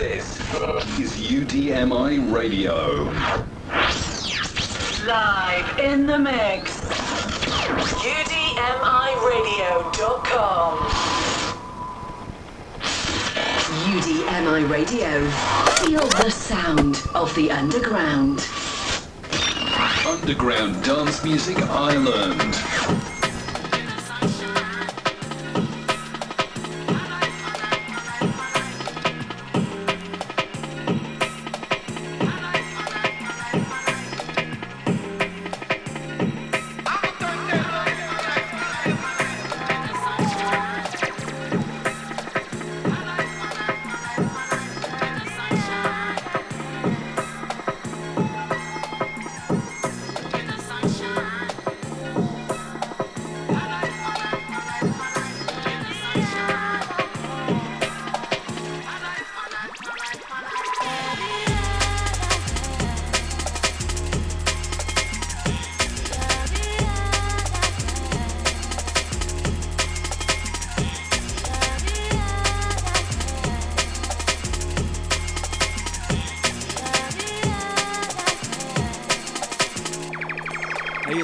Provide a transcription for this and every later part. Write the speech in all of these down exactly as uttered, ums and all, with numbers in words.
This is U D M I Radio. Live in the mix. U D M I radio dot com. U D M I Radio. Feel the sound of the underground. Underground Dance Music Ireland.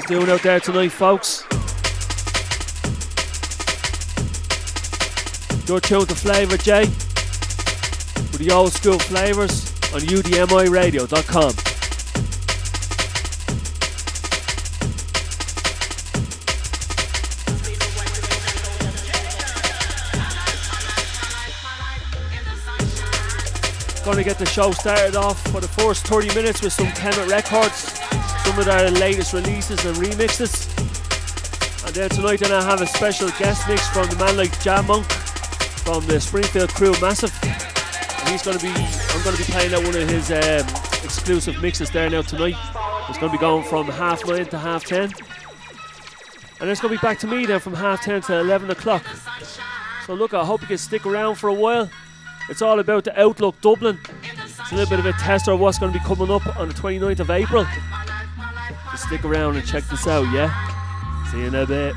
Doing out there tonight, folks. You're tuned to FLavRjay with the old school flavours on U D M I radio dot com. Gonna get the show started off for the first thirty minutes with some Kemet Records. Some of their latest releases and remixes. And then tonight then I have a special guest mix from the man like Jah Monk from the Springfield Crew Massive. And he's going to be, I'm going to be playing out one of his um, exclusive mixes there now tonight. It's going to be going from half nine to half ten. And it's going to be back to me then from half ten to eleven o'clock. So look, I hope you can stick around for a while. It's all about the Outlook Dublin. It's a little bit of a tester of what's going to be coming up on the twenty-ninth of April. Stick around and check this out, yeah? See you in a bit.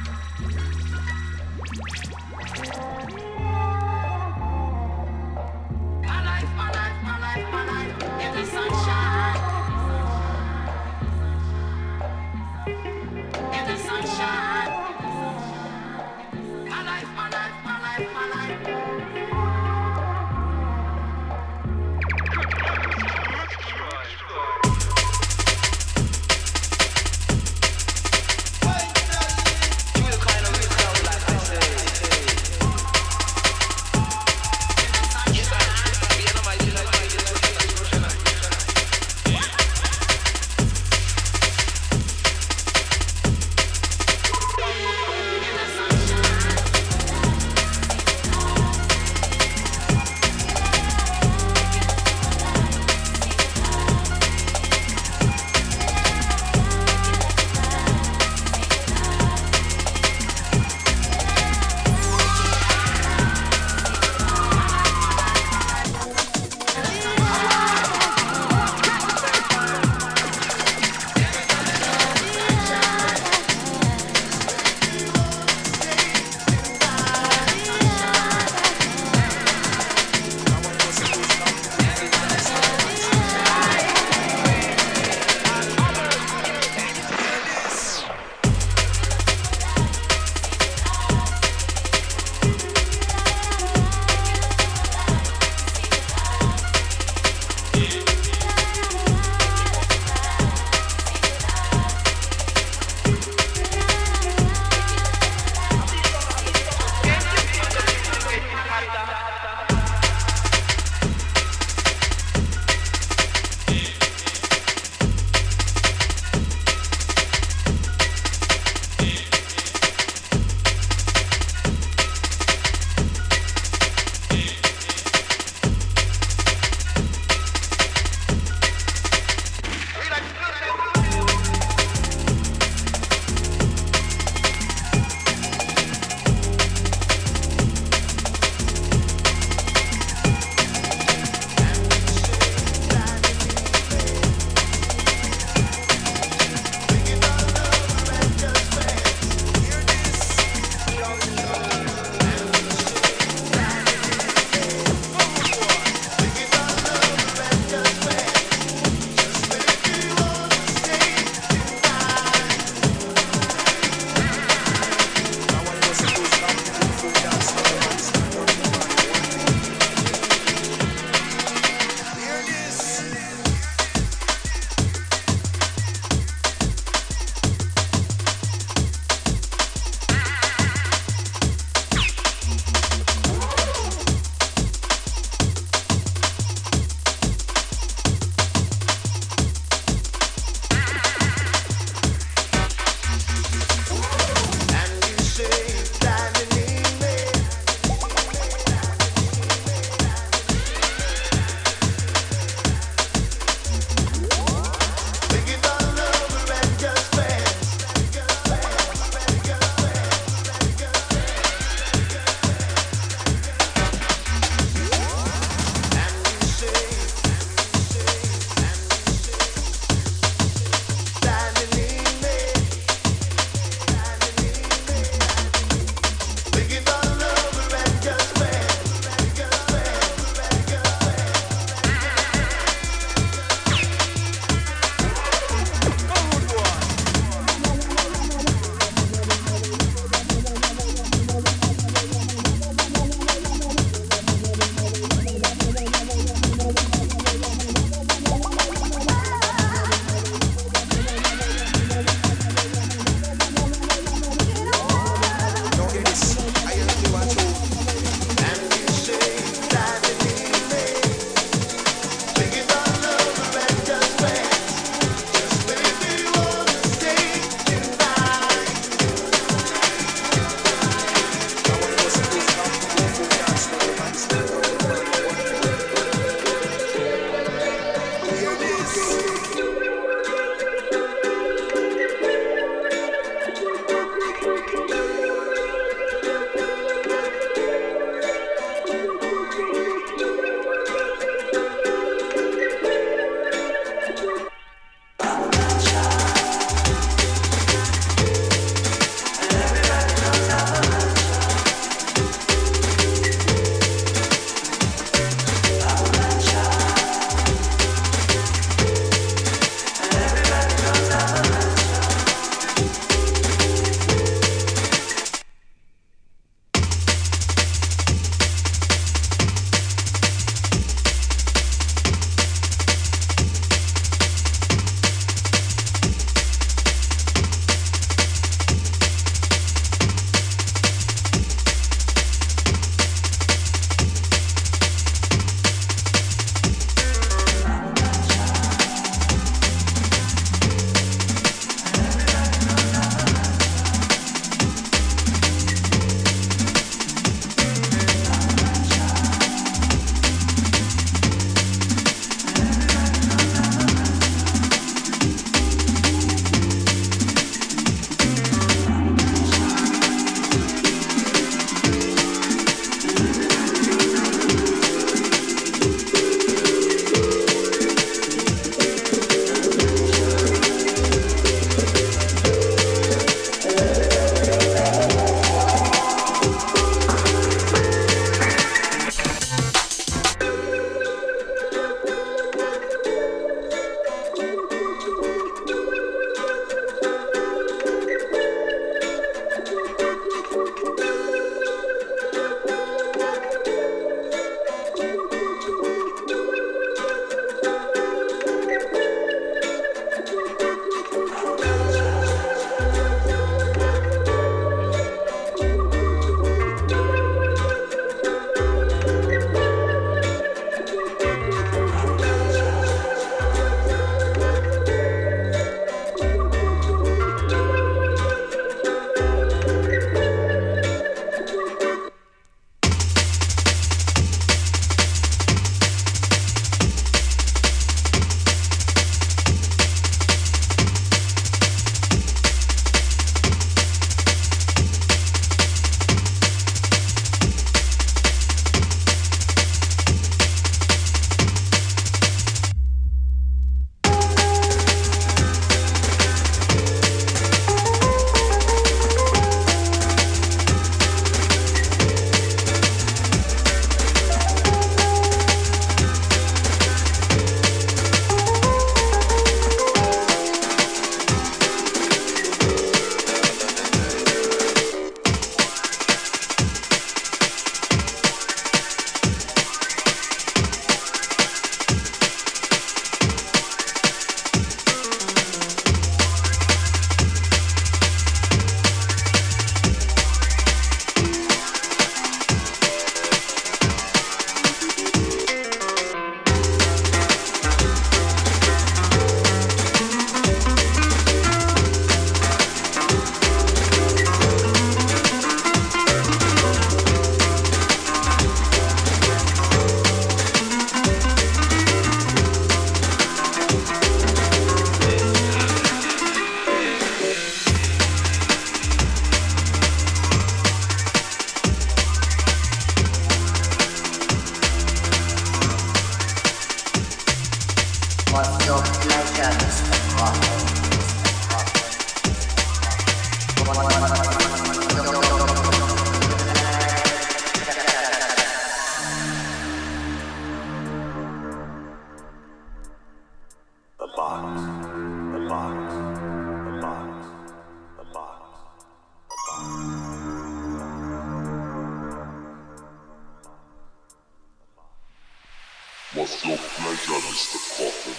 What's your pleasure, Mister Coffin?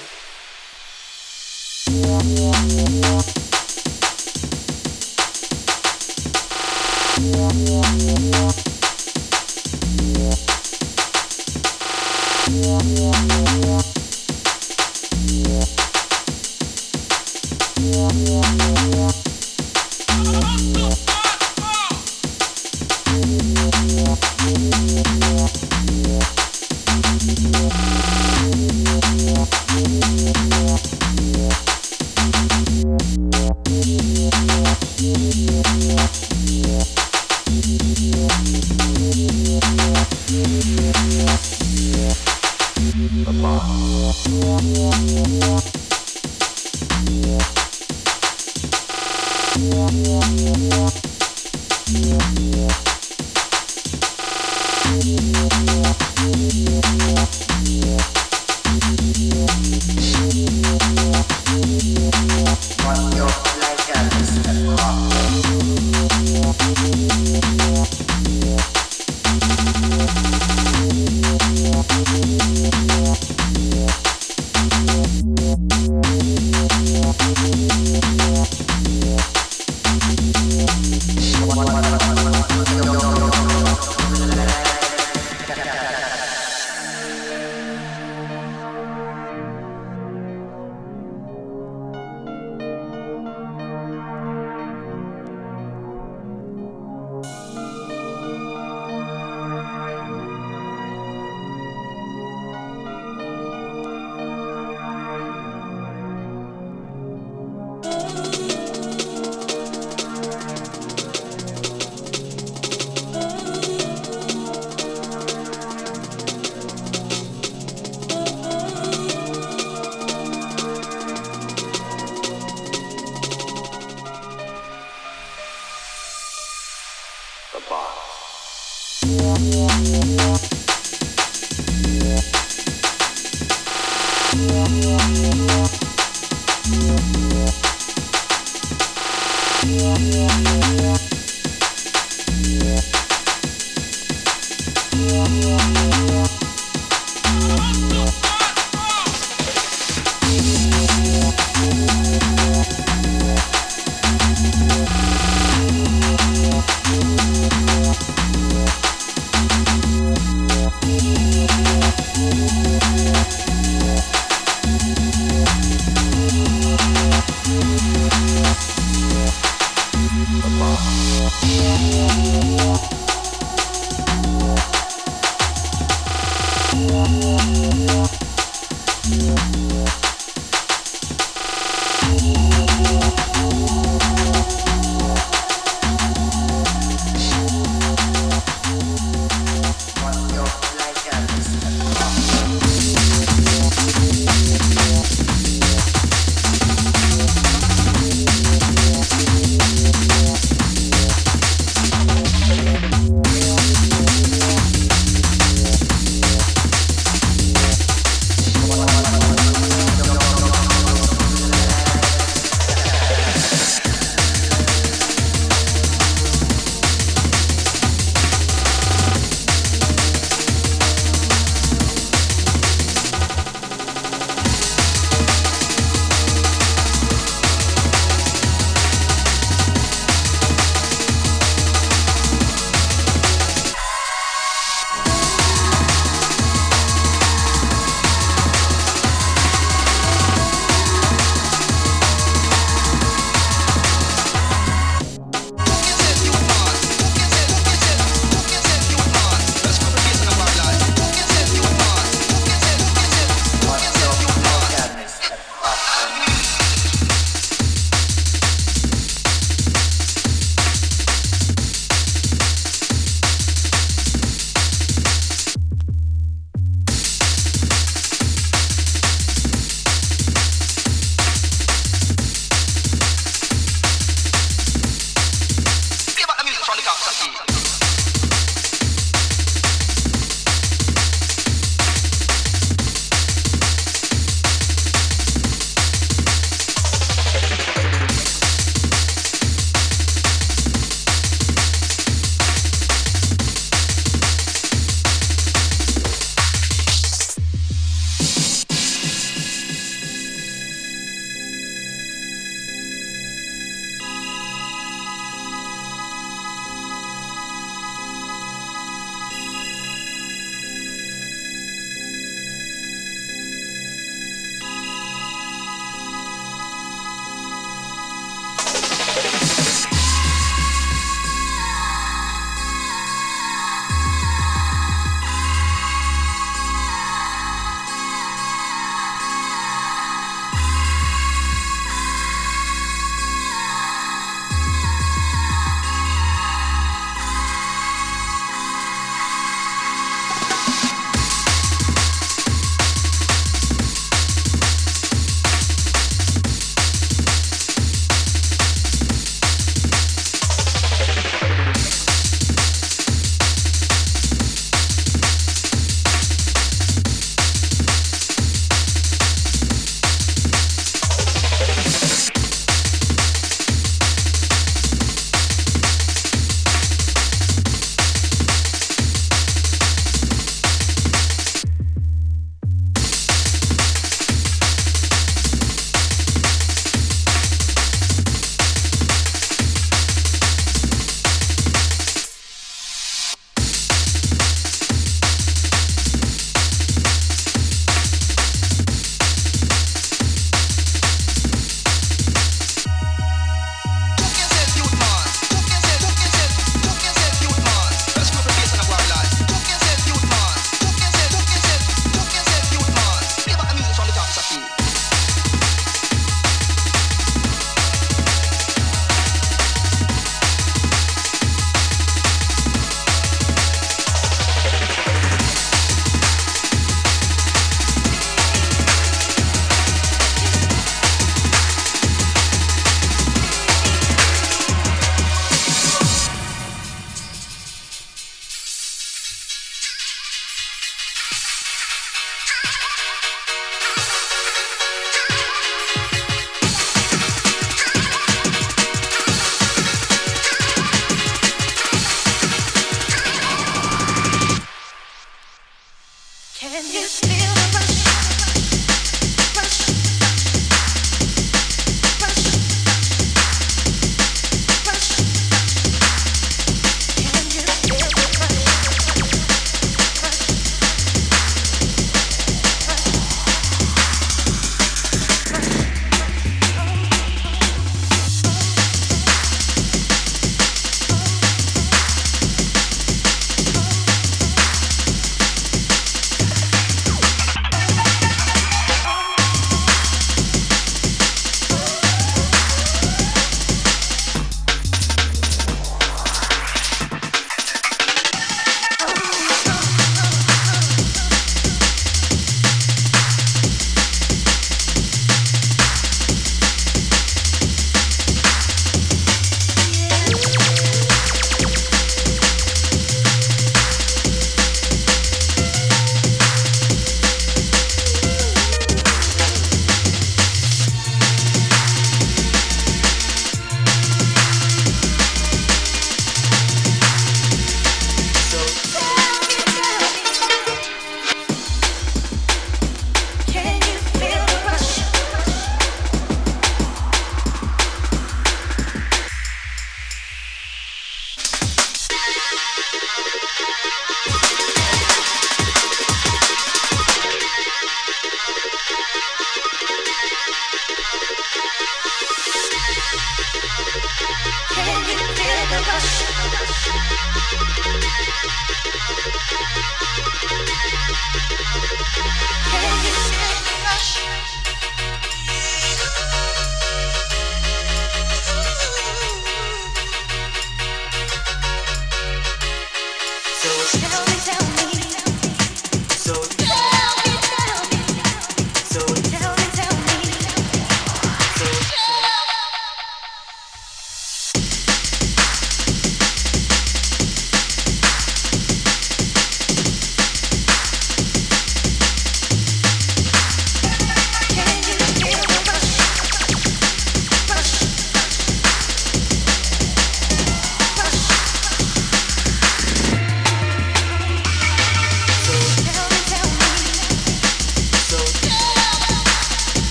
We'll be right back.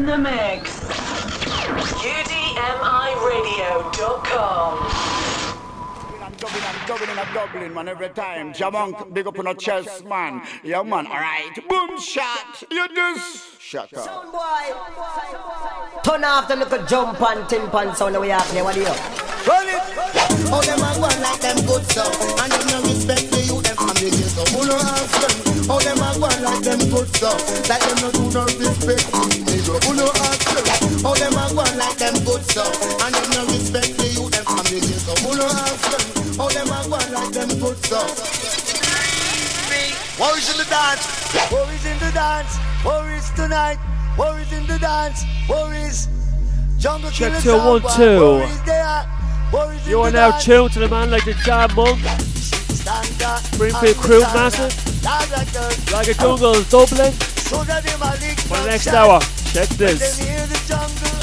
in the mix. U D M I radio dot com. Dublin and Dublin and Dublin, man, every time. Jah Monk, big up on a chest, man. Yeah, man, alright. Boom shot. You this. Shut up. Sound boy. Turn off the little jump and tin pan sound that we have here. What do you? Run it. All them are one like them good stuff. And them no respect the youth and family. So who no ask them? All them are one like them good stuff. Like them no do no respect. Who no ask them? All them are one like them good stuff. And them no respect the youth and family. So who no ask them? All them are one like them good stuff. War is in the dance. War is in the dance. War is tonight. War is in the dance. War is jungle killer. Check two, one, two. You are now tuned to the man like the Jah Monk. Springfield Crew Massive. Like a Google Dublin. For the next hour, check this.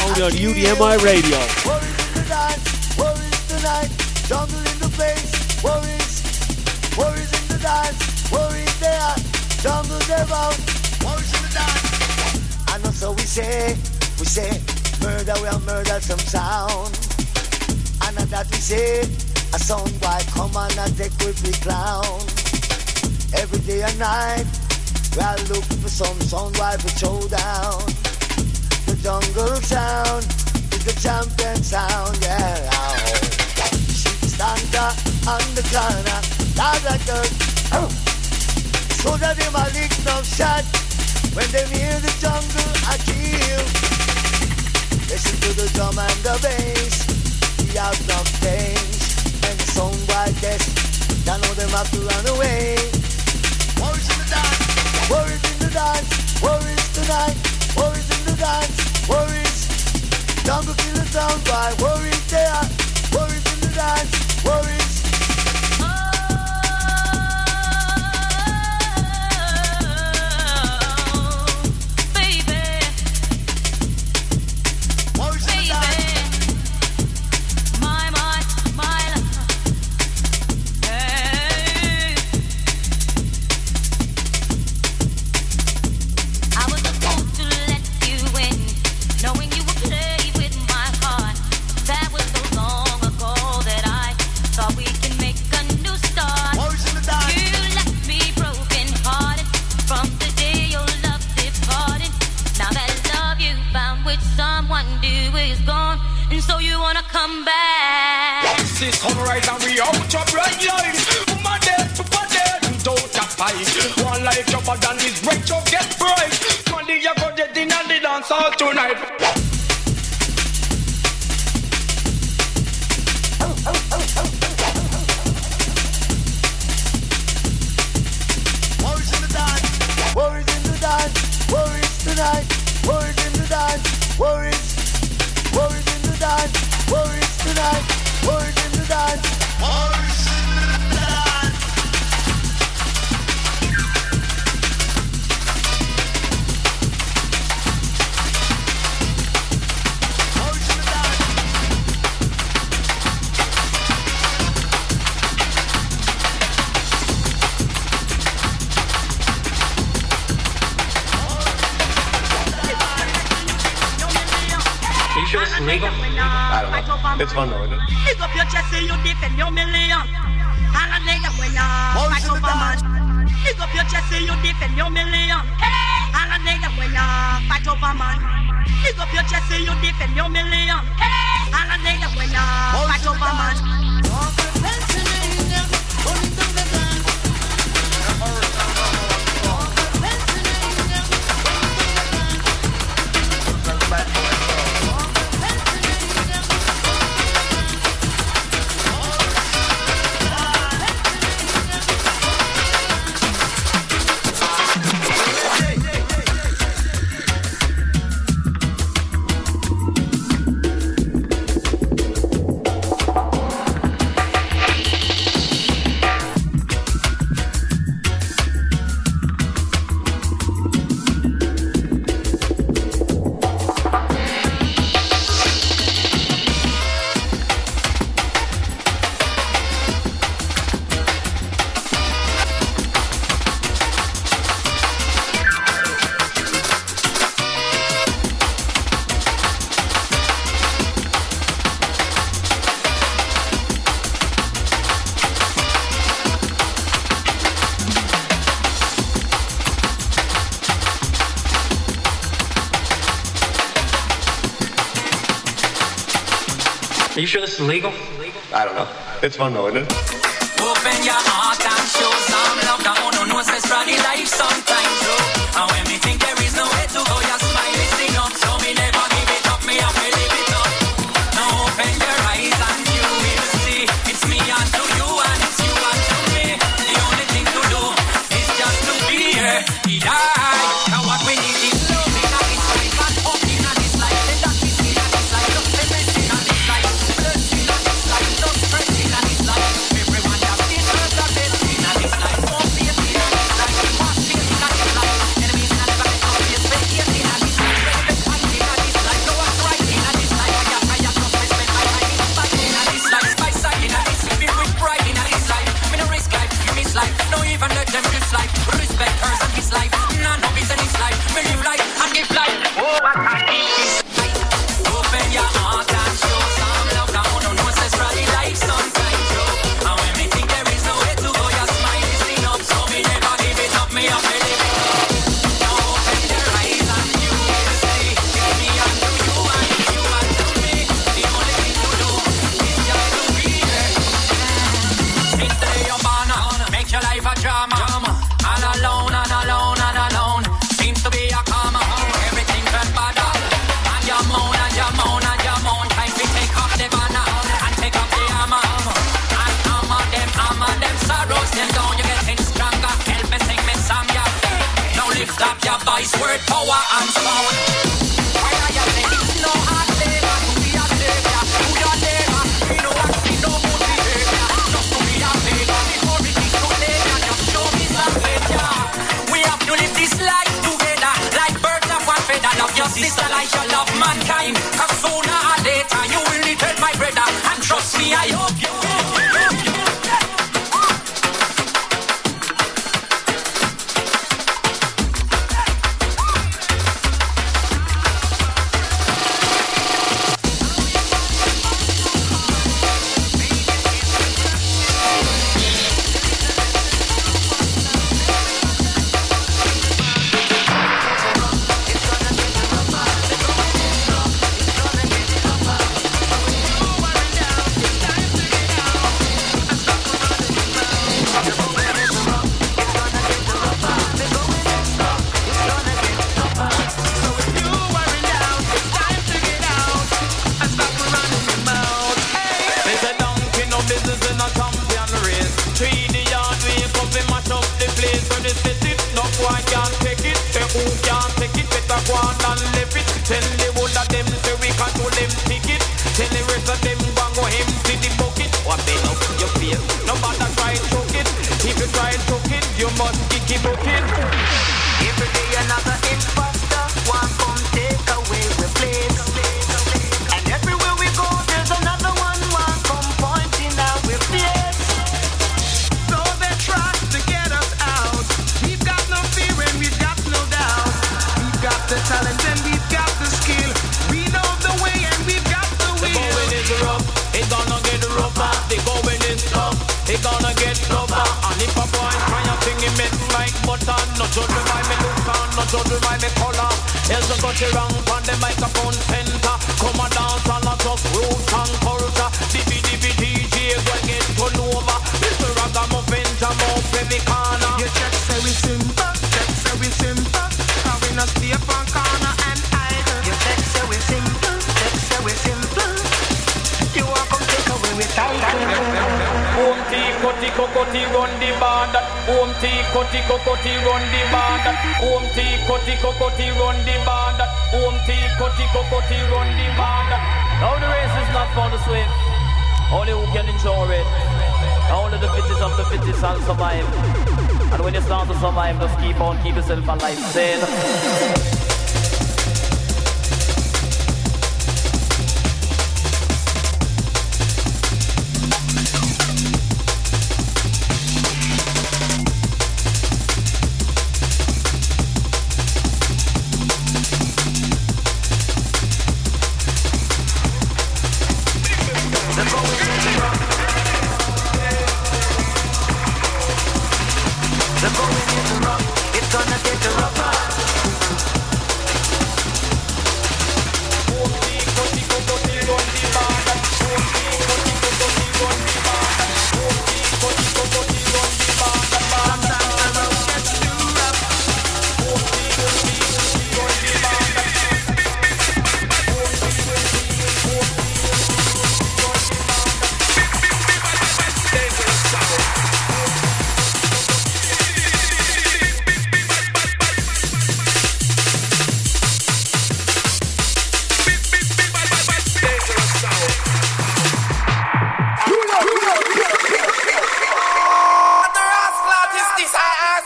Only on U D M I Radio. War is in the dance. War is tonight. Jungle in the place, worries, worries in the dance, worries there, jungle there out, worries in the dance. And also we say, we say, murder will murder some sound. And that we say, a sound by come and a take with the clown. Every day and night, we are looking for some sound by we show down. The jungle sound is the champion sound, yeah. Oh. Stand up on the corner, that's a girl. Oh. So that they might lick no shot. When they hear the jungle, I kill. Listen to the drum and the bass. The out of things. And the song by this. I know them have to run away. Worries in the dance. Worries in the dance. Worries tonight. Worries in the dance. Worries. Jungle kill the sound by worries there. Worries in the dance. Worries. Oh, baby. Worries baby. My, my, my love. Hey. I was supposed to let you in, knowing you would play with my heart. That was so long ago that I thought we can make a new start. You left me broken hearted from the day your love departed. Now that love you found with someone new is gone, and so you wanna come back. This is sunrise and we out your bright light. Woman dead, papa dead, don't a fight. One life your father is break, you get bright. Monday you go dead in and the dance all tonight. Oh, oh, oh, oh. Worries in the dance, worries tonight, worries in the dance, worries, worries in the dance, worries tonight, worries in the dance, worries in the dance. Make up, I don't know. It's fun though, isn't it? Pick up your chest and you defend your million. All a nigga when you fight over man. Pick up your chest and you defend your million. All a nigga when you fight over man. Pick up your chest and you defend your million. All a nigga when you fight over man. Are you sure this is legal? I don't know. It's fun though, isn't it? Open your heart and show some love. That one who knows this ruddy life sometimes though. And when we think there is no way to go, your smile is enough. So we never give it up, me and we live it up. Now open your eyes and you will see. It's me and to you and it's you and to me. The only thing to do is just to be here. Yeah.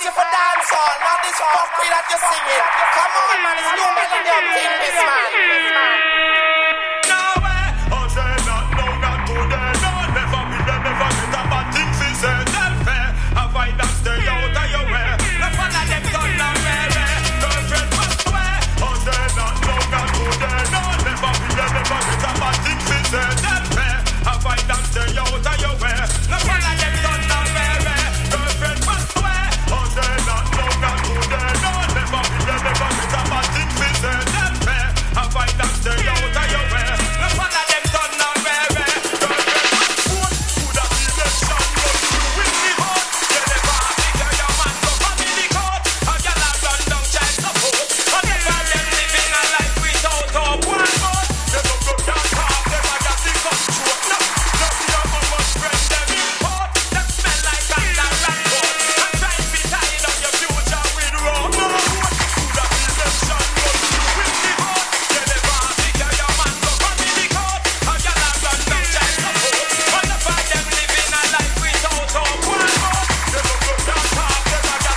party for dancehall, not this fuckery that you're singing. Come on, man, it's no melody up in this man. No way, oh, say not, no, not today, no, never will them ever get a bad thing for say, they'll fair, I find that stay out of your way, the fun of them done not very, don't feel much way, oh, say not, no, not today, no, never will them ever get a bad thing for say, they'll fair, I find that stay out of your way, the fun of them done not very, don't feel much way, oh, say not, no, not today, no, never will them ever get a bad thing for say, they'll fair, I find that stay out of your way, the fun of them done not very, don't feel much way, could have been a shot, but you will be hot, you never have to get your man to family court, a girl have done down child support, a never left living a life without hope, one more, you don't go down half, never got to come true, no, don't be your mama's friend, them import, them smell like a land court, and try to be tied on your future with raw more, could have been a shot, but you will be hot, you never have to get your man to family court, a girl have done down child support, a never them living a life without hope, one more, you don't go down half, never got to come true, no, don't be your mama's friend, them import, them smell like a land court, and try to be tied on your future with raw more, oh, say not, no, not today, no, never will them ever get a bad thing for say, them fair, I find that stay out of your way, no follow none of them and got done no very, no way, oh, say not, no, not today, no, never will them ever get a bad thing for say, them fair, I find that stay out of your way, no follow none of them and got done no very, no way, oh, say not, no, not today, no, never will them ever get a bad thing for say, them fair, I find that stay out of your way, no follow none of them and got done no very, no way, oh, say not, no, not today, no, never will them ever get a bad thing for say, them fair, I find that stay out of your way, no follow none of them and got done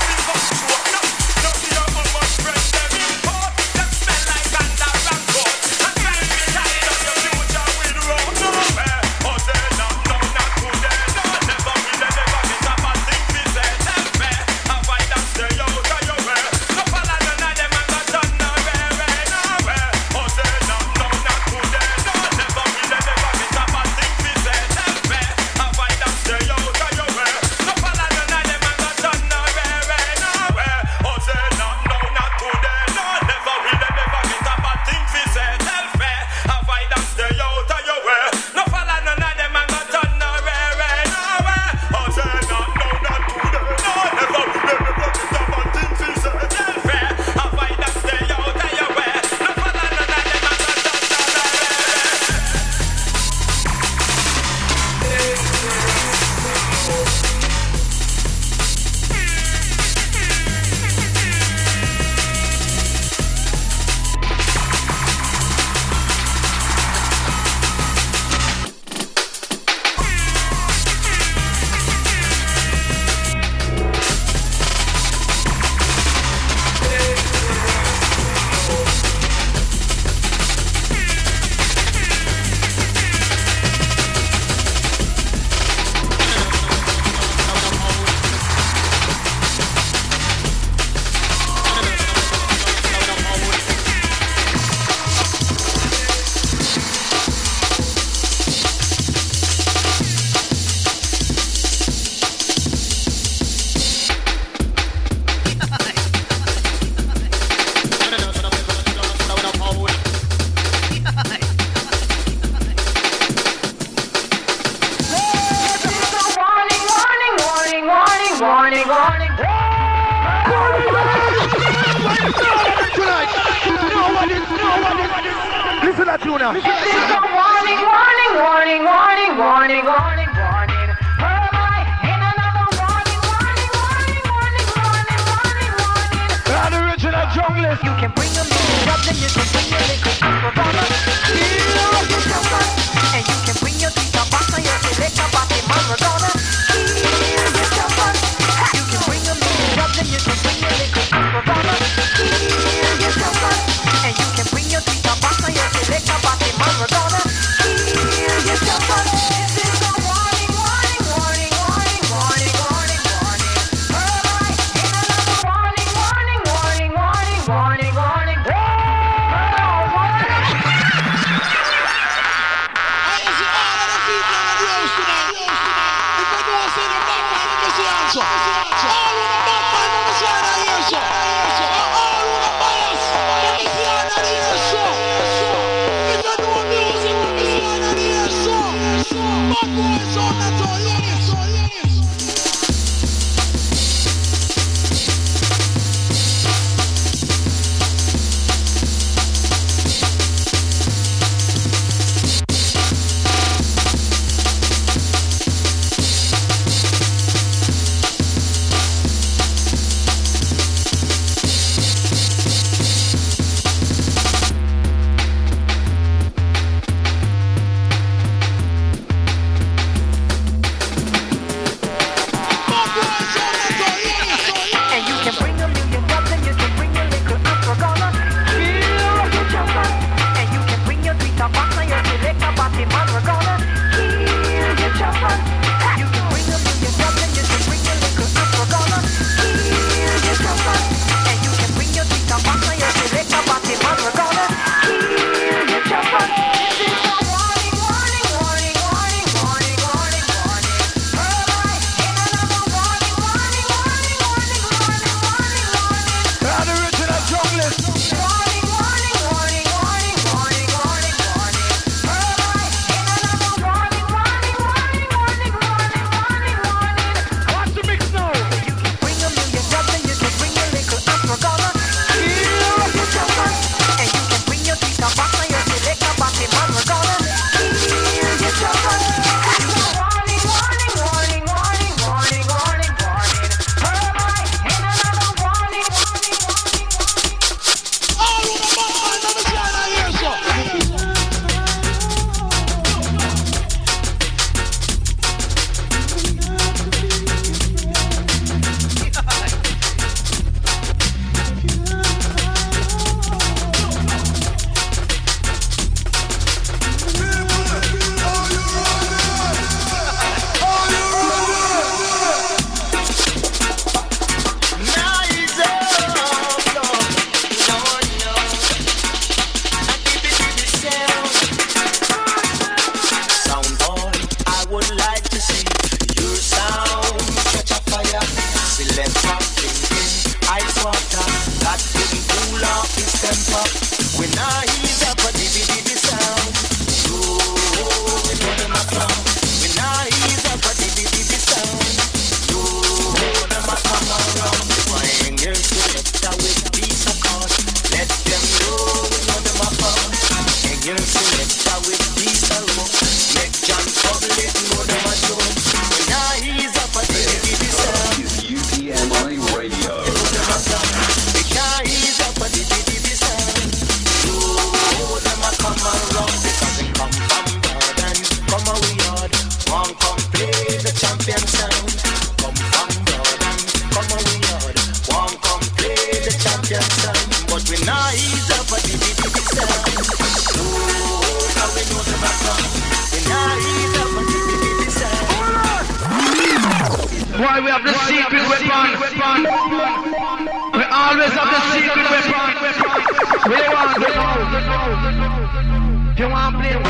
no very. Warning, warning, warning, warning, warning, warning. Listen to Tuna. This is a warning, warning, warning, warning, warning, warning, warning. Hurry, in another warning, warning, warning, warning, warning, warning, warning. An original junglist. You can bring them in, drop them, you can bring your liquor, super bomber. And you can bring your pizza box and your selector box in Maradona. Here's your chopper. You can bring them in, drop them, you can bring your liquor, super bomber. Here's your chopper. And you can bring your pizza box and your selector box in Maradona. Here's your chopper. This is a warning, warning, warning, warning, warning, warning, warning. Alright, in another warning, warning, warning, warning, warning, warning. I don't see all of the people on the road tonight. If I don't say the black man, let me see answer. All of the black man, let me see how they answer. All of the bias, let me see how they answer. If I don't music, let me see how they answer. Bad boys on the tour, yes, yes. water. That will be cool off his temper. When I he's up a divided sound. So we know them a clown. When I he's up a divided sound. So them a come around. If I ain't here to let that with peace of course. Let them know we know them a clown. Ain't here to let that with peace of love. Make John public know them a show. When I he's up a divided sound. This is U D M I Radio. Why we have the Why secret weapon? We always have the secret weapon. We want the gold. You want to play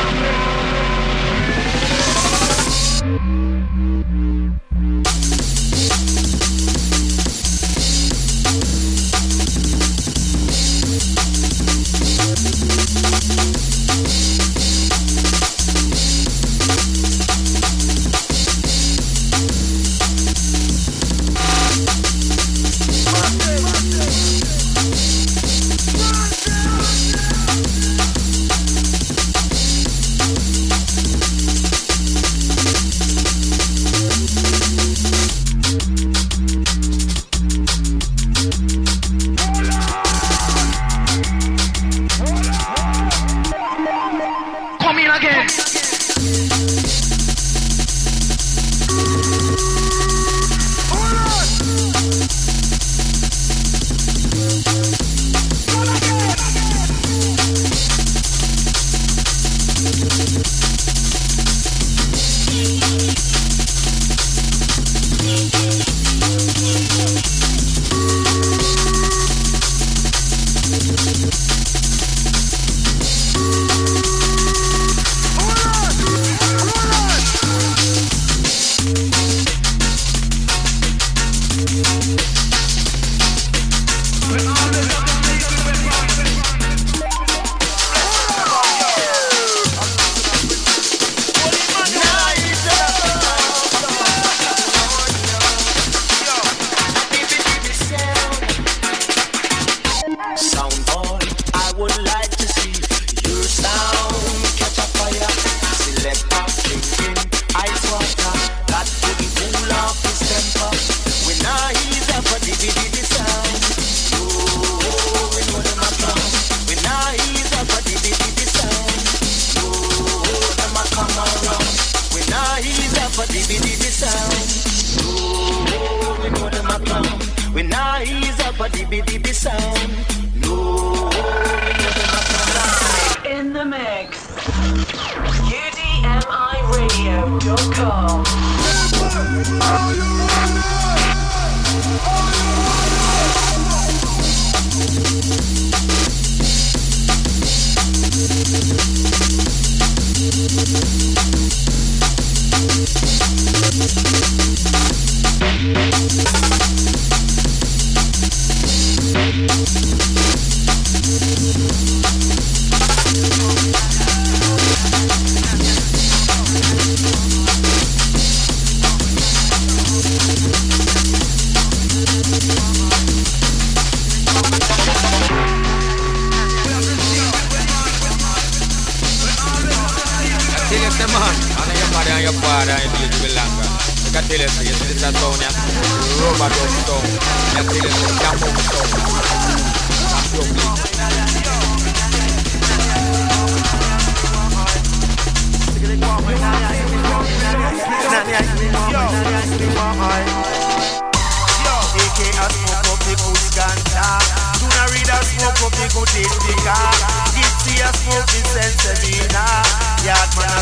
Yard man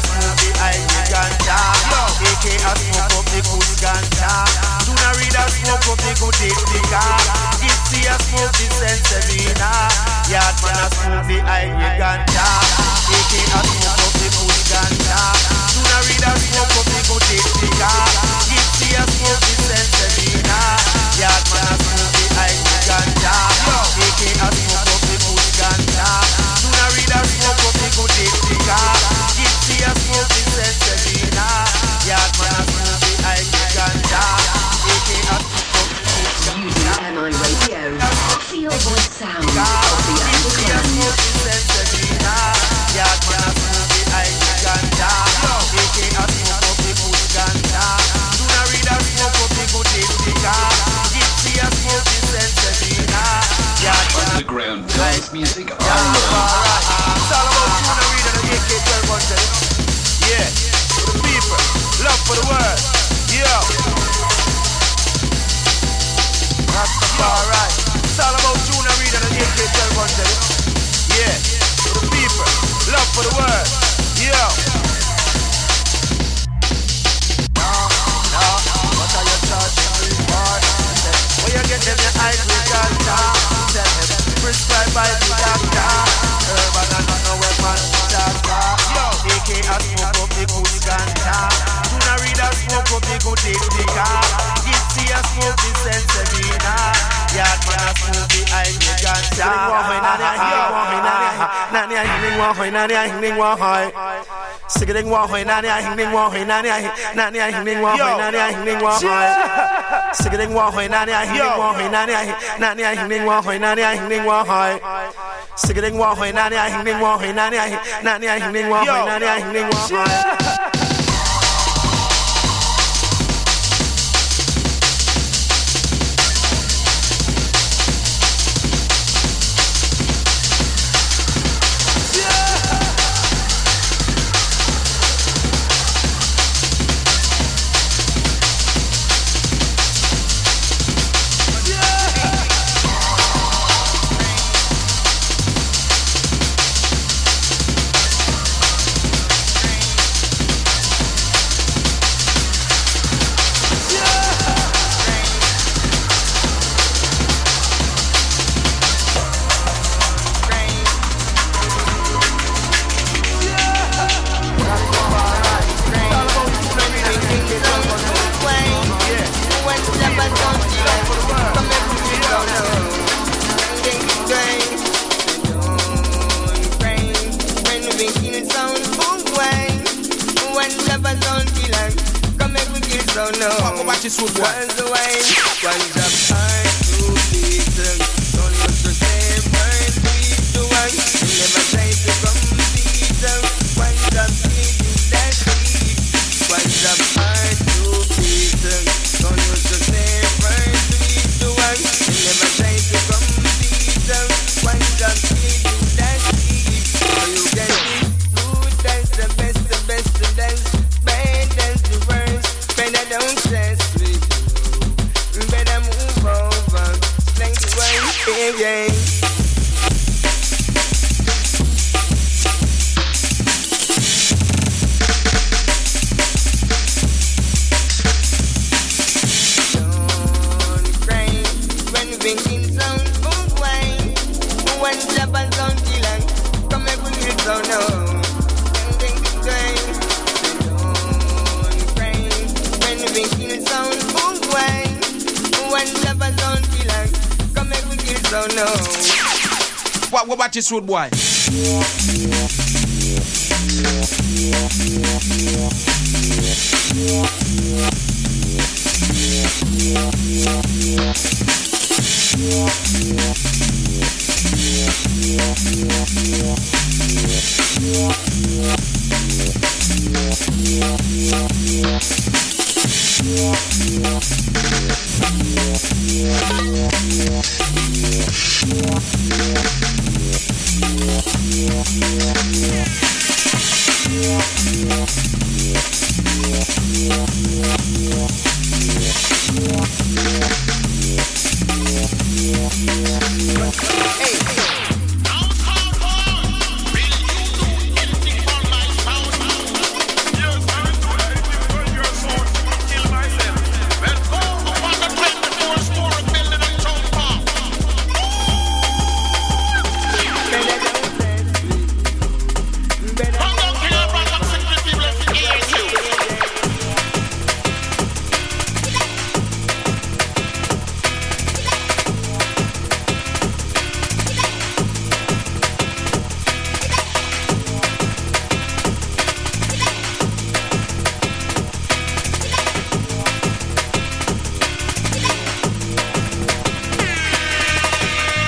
a smoke the high ganja. sound of the underground. Underground dance music all around. Yeah, the people, love for the world. Yeah, Rastafari. It's all about June and Reed and the A K twelve hundred. Yeah, for the people, love for the world. Yeah. No, no, what are you charging me for? Where you get them your eyes with that time? Tell them, prescribed by the doctor. Urban and not no weapon, doctor. A K has smoke up the good ganja. June and Reed has smoke up the good indica. Gitsi has smoke the sensevina. Yard man a smoothie, I make ganja. Nani a hingling wahoy, nani a hingling wahoy. Sigling wahoy, nani a hingling wahoy, nani a hingling wahoy, nani a hingling wahoy. Sigling wahoy, nani a hingling wahoy, nani a hingling wahoy, nani a hingling wahoy. Sigling wahoy, nani a hingling wahoy, nani a hingling wahoy, nani a hingling wahoy. This road boy. Yeah.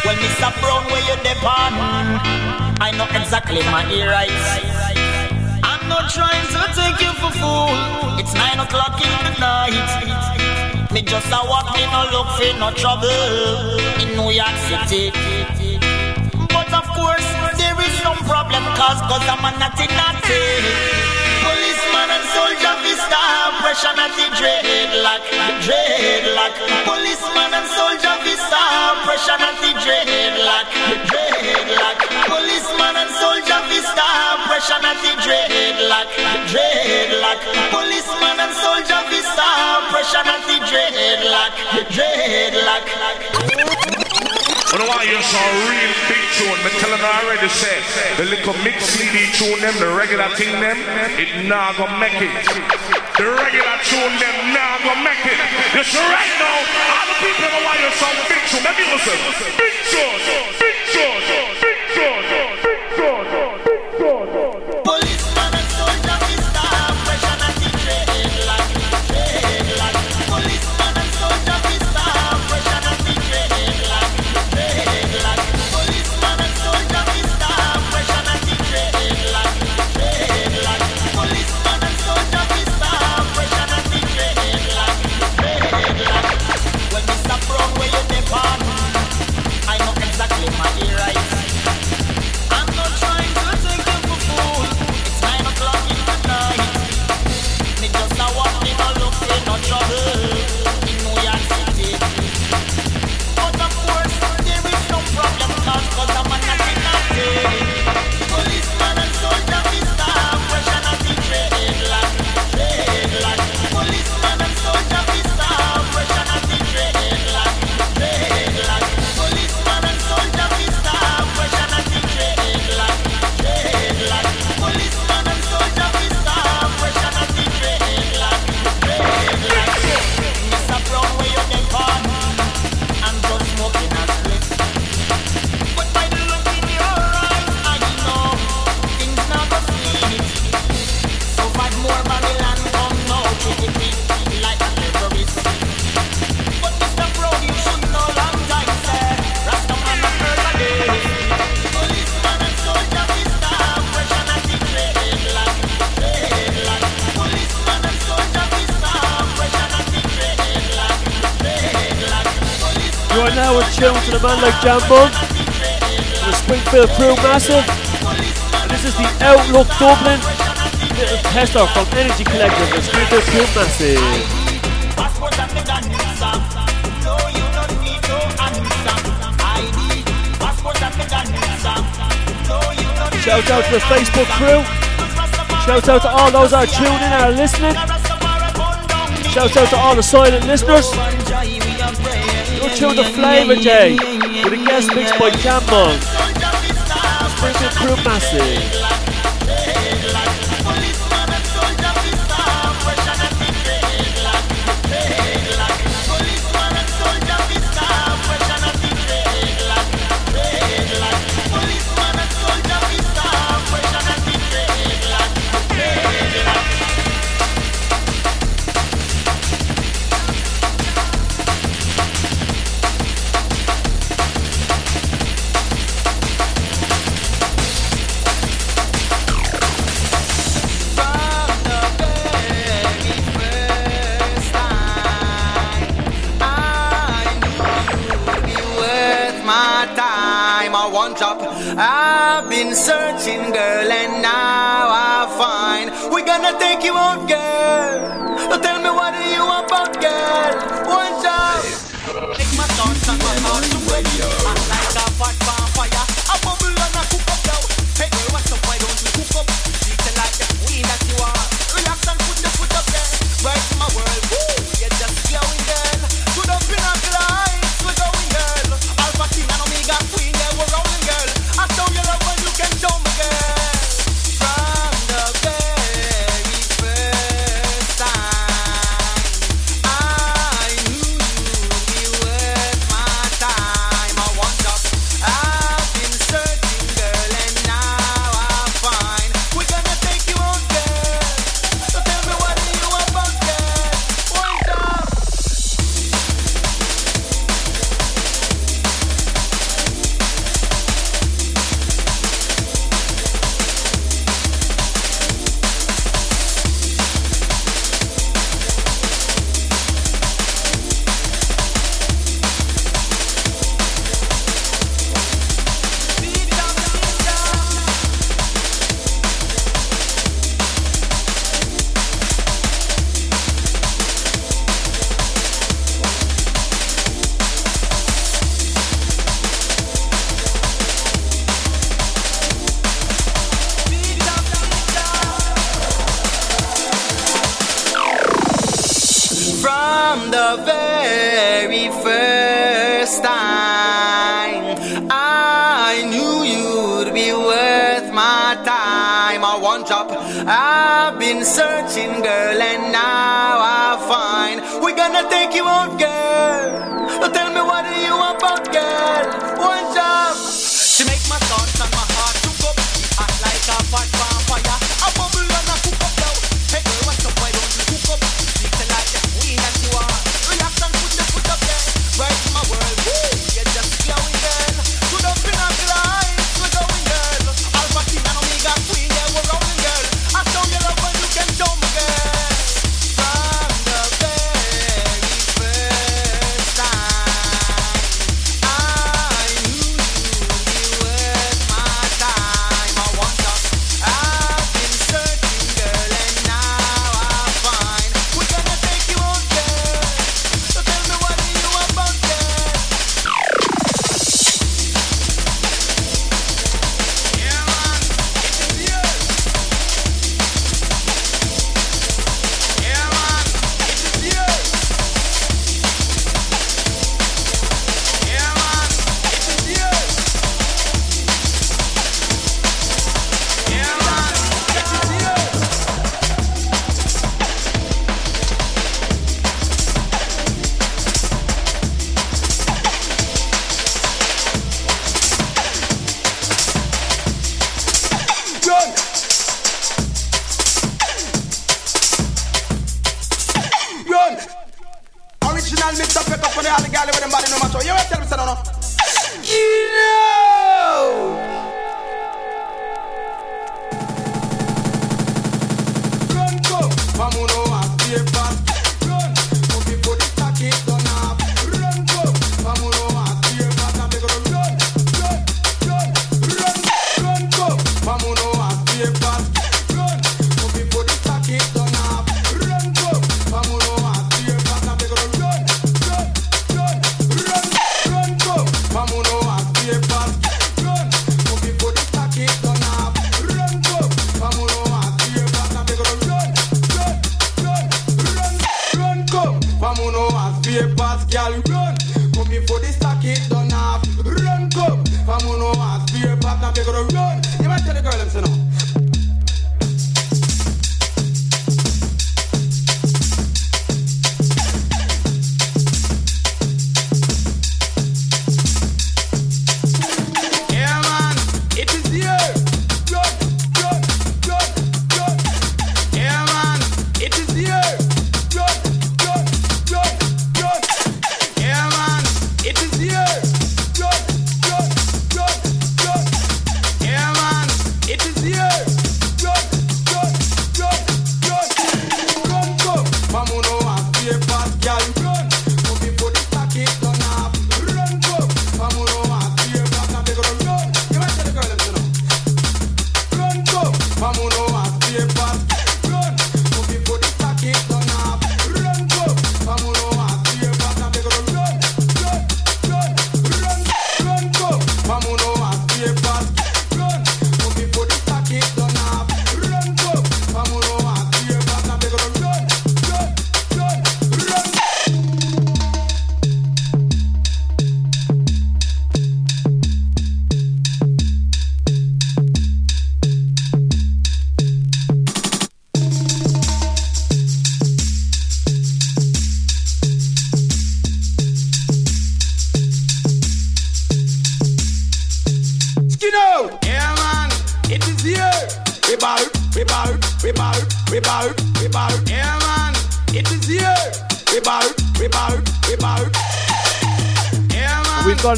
Well, Mister Brown, where you depart? I know exactly my ear rights. I'm not trying to take you for fool. It's nine o'clock in the night. Me just a walk, me no look for no trouble in New York City. But of course, there is no problem, cause cause I'm a natty natty. Policeman and soldier vista, pressure at the dreadlock, dreadlock. Policeman and soldier vista, pressure at the dreadlock, dreadlock. Policeman and soldier vista, pressure at the dreadlock, dreadlock. Policeman and soldier vista, pressure at the dreadlock, dreadlock. I don't want you so real big tune, but tell them already said the little mix C D tune them, the regular thing them, it nah gonna make it. The regular tune them nah gonna make it. Just right now, all the people don't want you so big tune. Let me listen. Big tune, big tune, big tune, big tune, big tune. Policeman and soldier vista, pressure at the dreadlock, dreadlock. Policeman and soldier vista, pressure at the dreadlock, dreadlock. Policeman and soldier vista, pressure at the dreadlock, dreadlock. Policeman and soldier vista, pressure at the dreadlock, dreadlock. When Mister Brown, where you depart? I know exactly my ear rights. I'm not trying to take you for fool. It's nine o'clock in the night. Me just a walk, me no look for no trouble in New York City. But of course, there is no problem, cause cause I'm a natty natty. Policeman and soldier vista, pressure at the dreadlock, dreadlock. Policeman and soldier vista, pressure at the dreadlock, dreadlock. Policeman and soldier vista, pressure at the dreadlock, dreadlock. Policeman and soldier vista, pressure at the dreadlock, dreadlock. Mister Brown, where you depart? I'm just smoking a split. But by the look in your eyes, I know things not go sweet. So five more Babylon come now, treat me like a terrorist. But Mister Brown, you should know long time, sir. Rastaman a murderer. Policeman and soldier vista, pressure at the dreadlock, dreadlock. Policeman and soldier vista, pressure at the dreadlock, dreadlock. You are now in tune to the man like Jah Monk, the Springfield Crew Massive, and this is the Outlook Dublin little tester from Energy Collective, the Springfield Crew Massive. Passport and the gangsta. No, you don't need no answer. I D. Passport and the gangsta. No, you don't need Shout out to the Facebook crew. Shout out to all those that are tuning and are listening. Shout out to all the silent listeners. You're tuned to FLavRjay with a guest mix by Jah Monk, the Springfield Crew Massive. Policeman and soldier vista, pressure at the dreadlock, dreadlock. Policeman and soldier vista, pressure at the dreadlock, dreadlock. Policeman and soldier vista, pressure at the dreadlock, dreadlock. I've been searching, girl, and now I find. We're gonna take you out, girl. Tell me what are you about, girl? One job. Take my thoughts and my heart away. I'm like a fat vampire. I bubble and I cook up now. Take me what's up, why don't you cook up? Treat it like the queen that you are. Relax and put the foot up there. Right in my world, woo, you're just glowing, girl. Good up in our lights, we're going, girl. Alpha, King, and Omega, Queen, yeah, we're rolling. I show you love when you can show me, girl. From the very first time I knew you were my time. from the very first time I knew you'd be worth my time. I want job, I've been searching, girl, and now I find. We're gonna take you out, girl. So tell me what do you about, girl? One job. She make my thoughts and my heart to go hot like a pot from fire. A bubble and a cook up now. Hey girl, what's up? Why don't you cook up?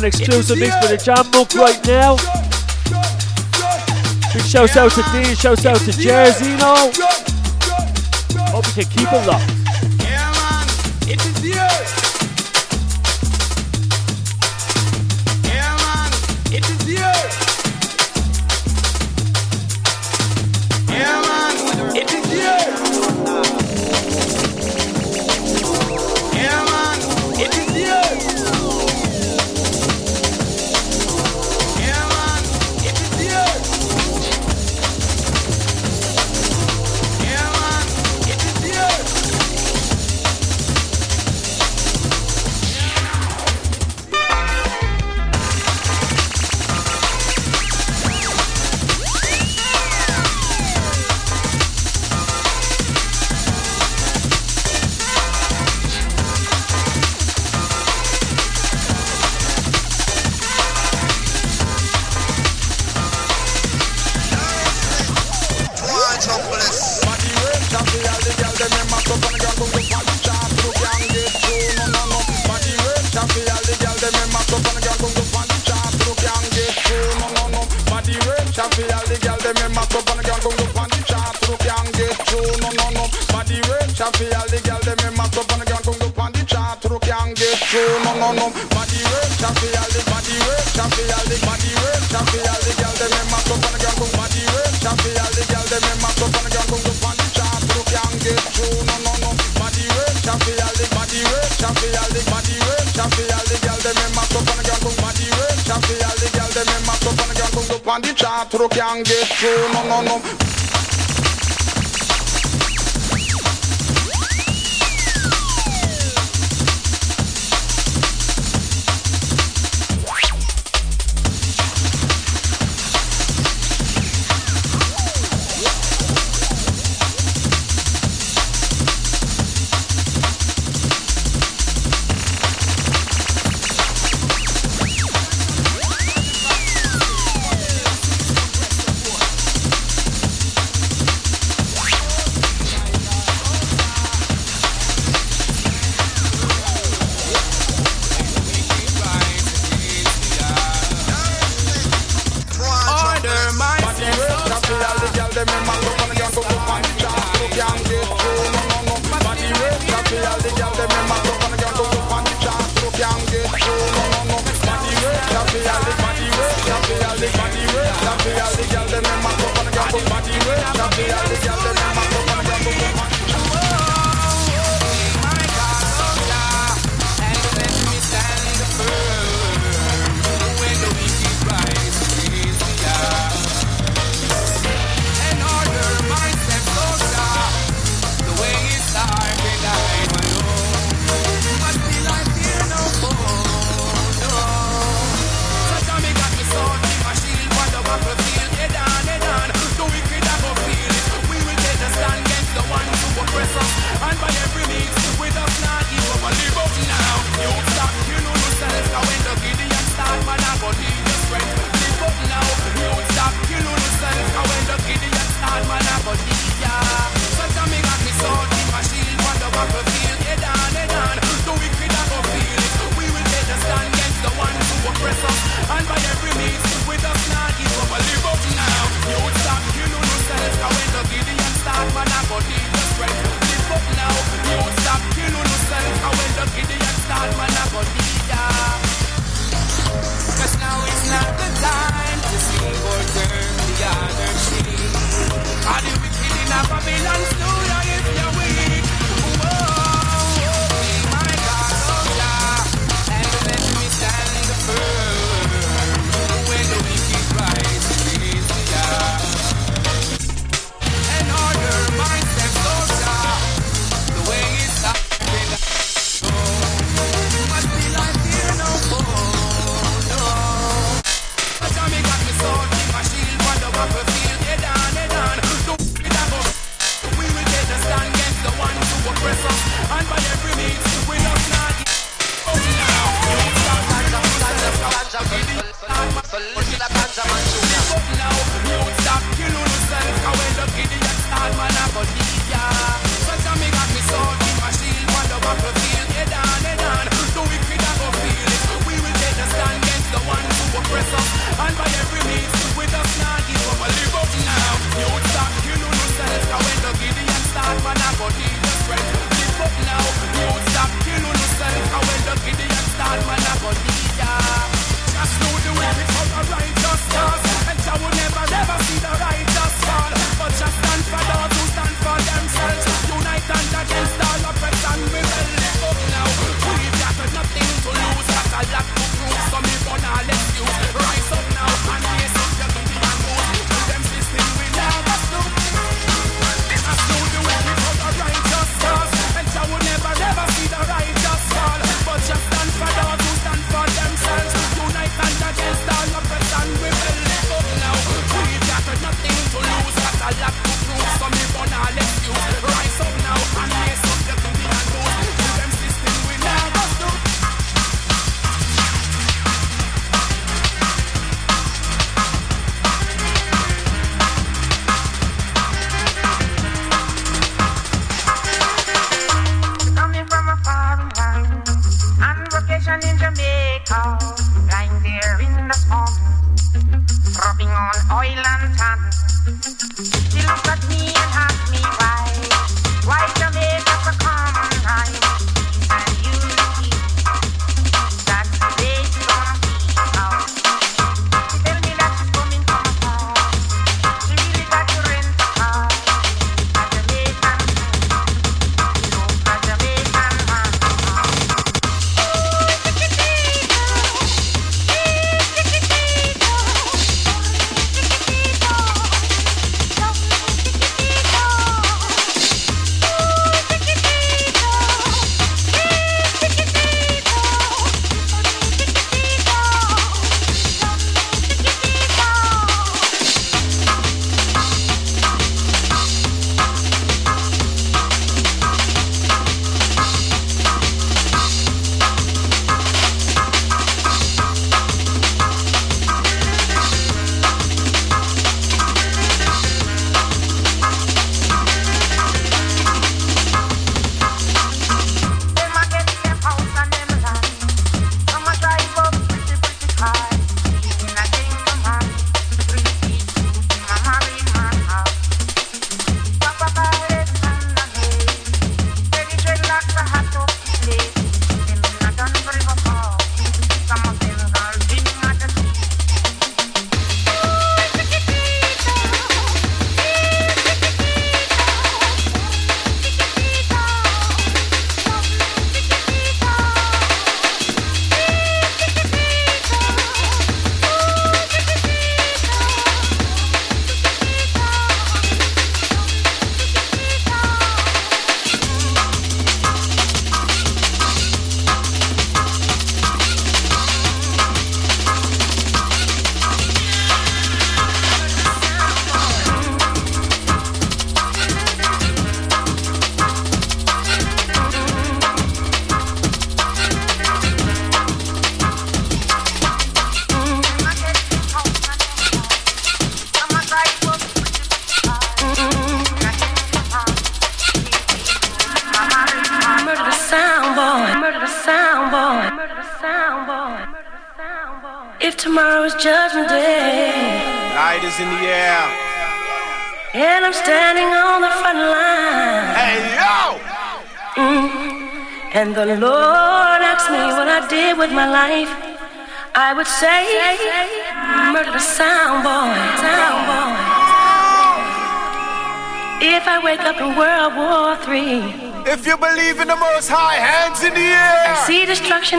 Exclusive mix for the Jah Monk right now. Big shouts out to Dean, shouts out to Jersey, you know. Hope you can keep it locked. say me must up on the girl go look on the chart. Look and get through, no, no, no. Body weight shall feel the girl. Say me must up on the girl go look on the chart. Look and get through, no, no, no. Body weight shall feel the body weight shall feel the body weight shall feel the girl. Say me must up on the girl go body weight shall feel the girl. Say me must up on the girl go look on the chart. Look and get through, no, no, no. Body weight shall feel the body weight shall feel the body weight shall feel the girl. Say me must up on the girl go body weight shall feel the girl. Say me must up on the girl go look on the chart. Look and get through, no, no, no.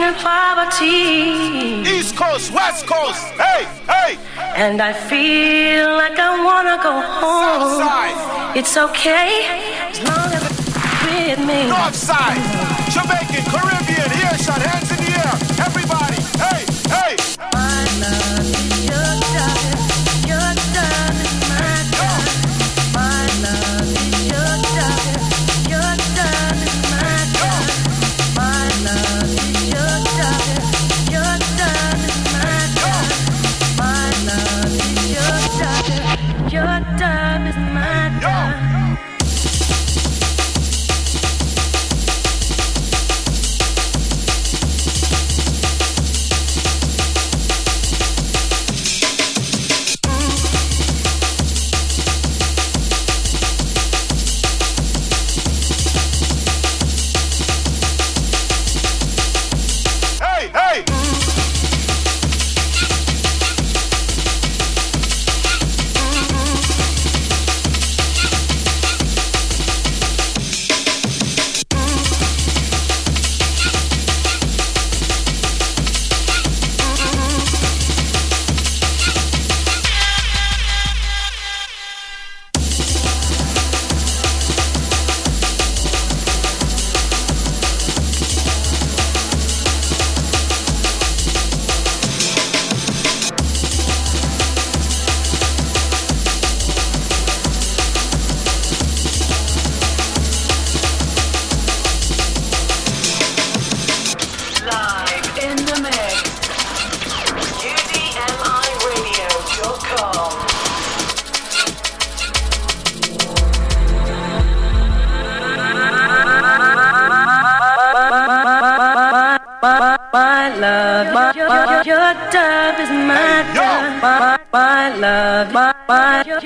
And poverty, East Coast, West Coast, hey, hey, and I feel like I wanna go home. Southside. It's okay as long as it's with me. Northside, Jamaican, Caribbean, earshot, hands in the air, everybody, hey, hey. My love, your time, your time is my time. My love, your time, your time is my time. My love. Your time is my time. Your, your, your, your dub is my dub. My, my love, my, my, your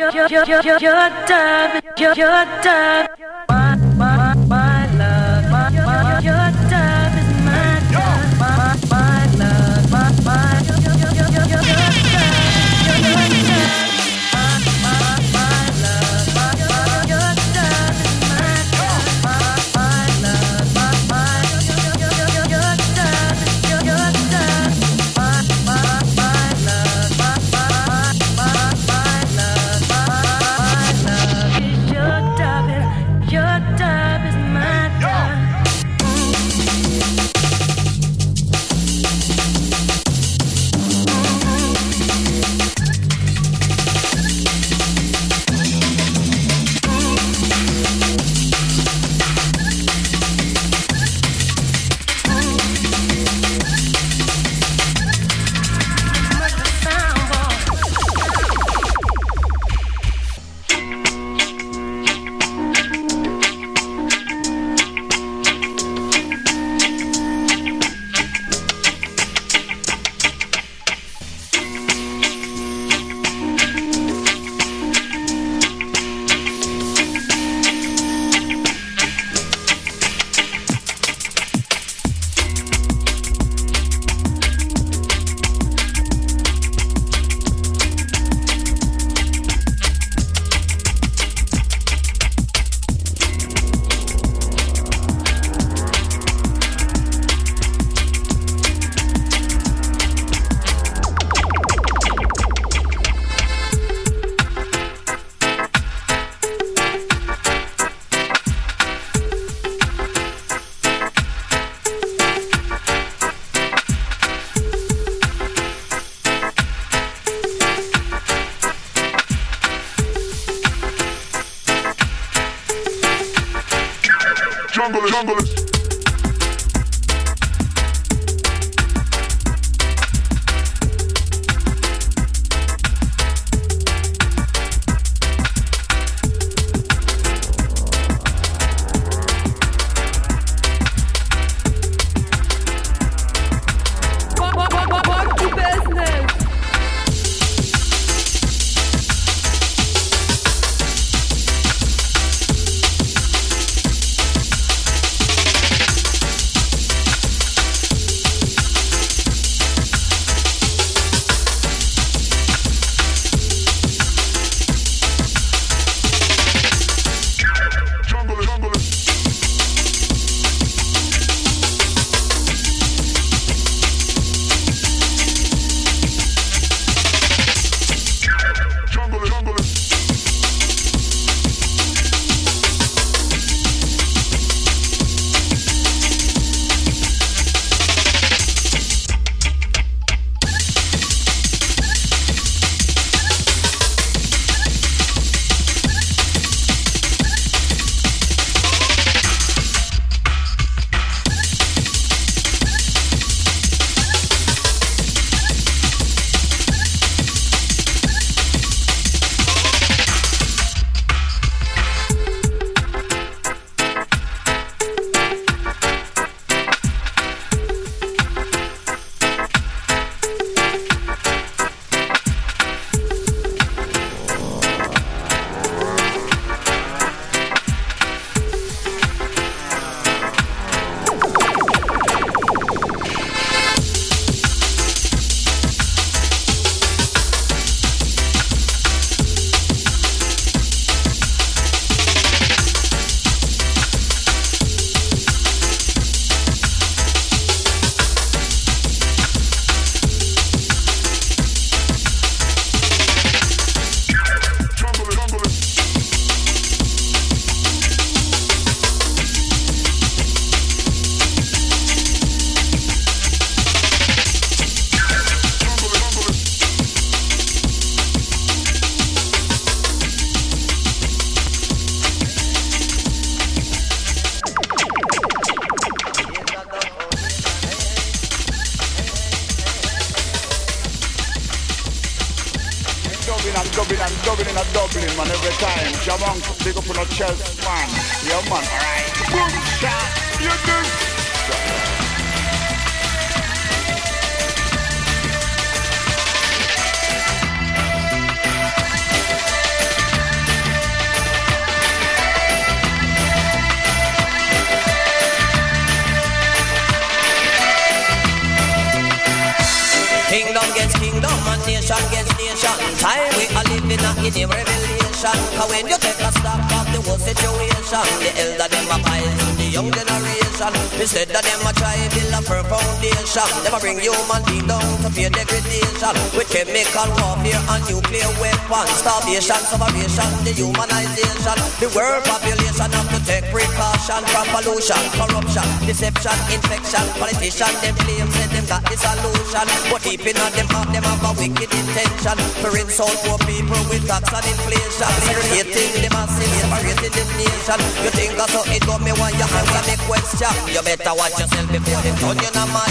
kingdom gets kingdom and nation gets nation. Time we are living in a revelation. And when you take a stock of the whole situation, the elder them a pile to the young generation. We said that them a try build a firm foundation. Them a bring human being down to fear degradation. With chemical warfare and nuclear weapons, starvation, separation, dehumanization. The world population have to take precaution from pollution, corruption, deception, infection. Politicians them claim that them got the solution, but deep in them have them have a wicked intention. For insult poor people with tax and inflation, segregating the masses, separating this nation. You think I saw it got me when you answer me question. You better watch yourself before they turn you a madman.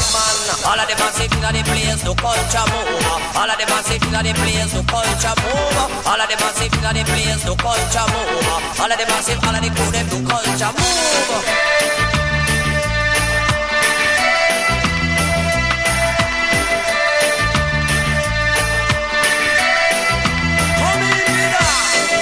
All of the massive in the place do culture move. All of the massive in the place do culture move. All of the massive in the place do culture move. All of the massive, all of the crew them do culture move.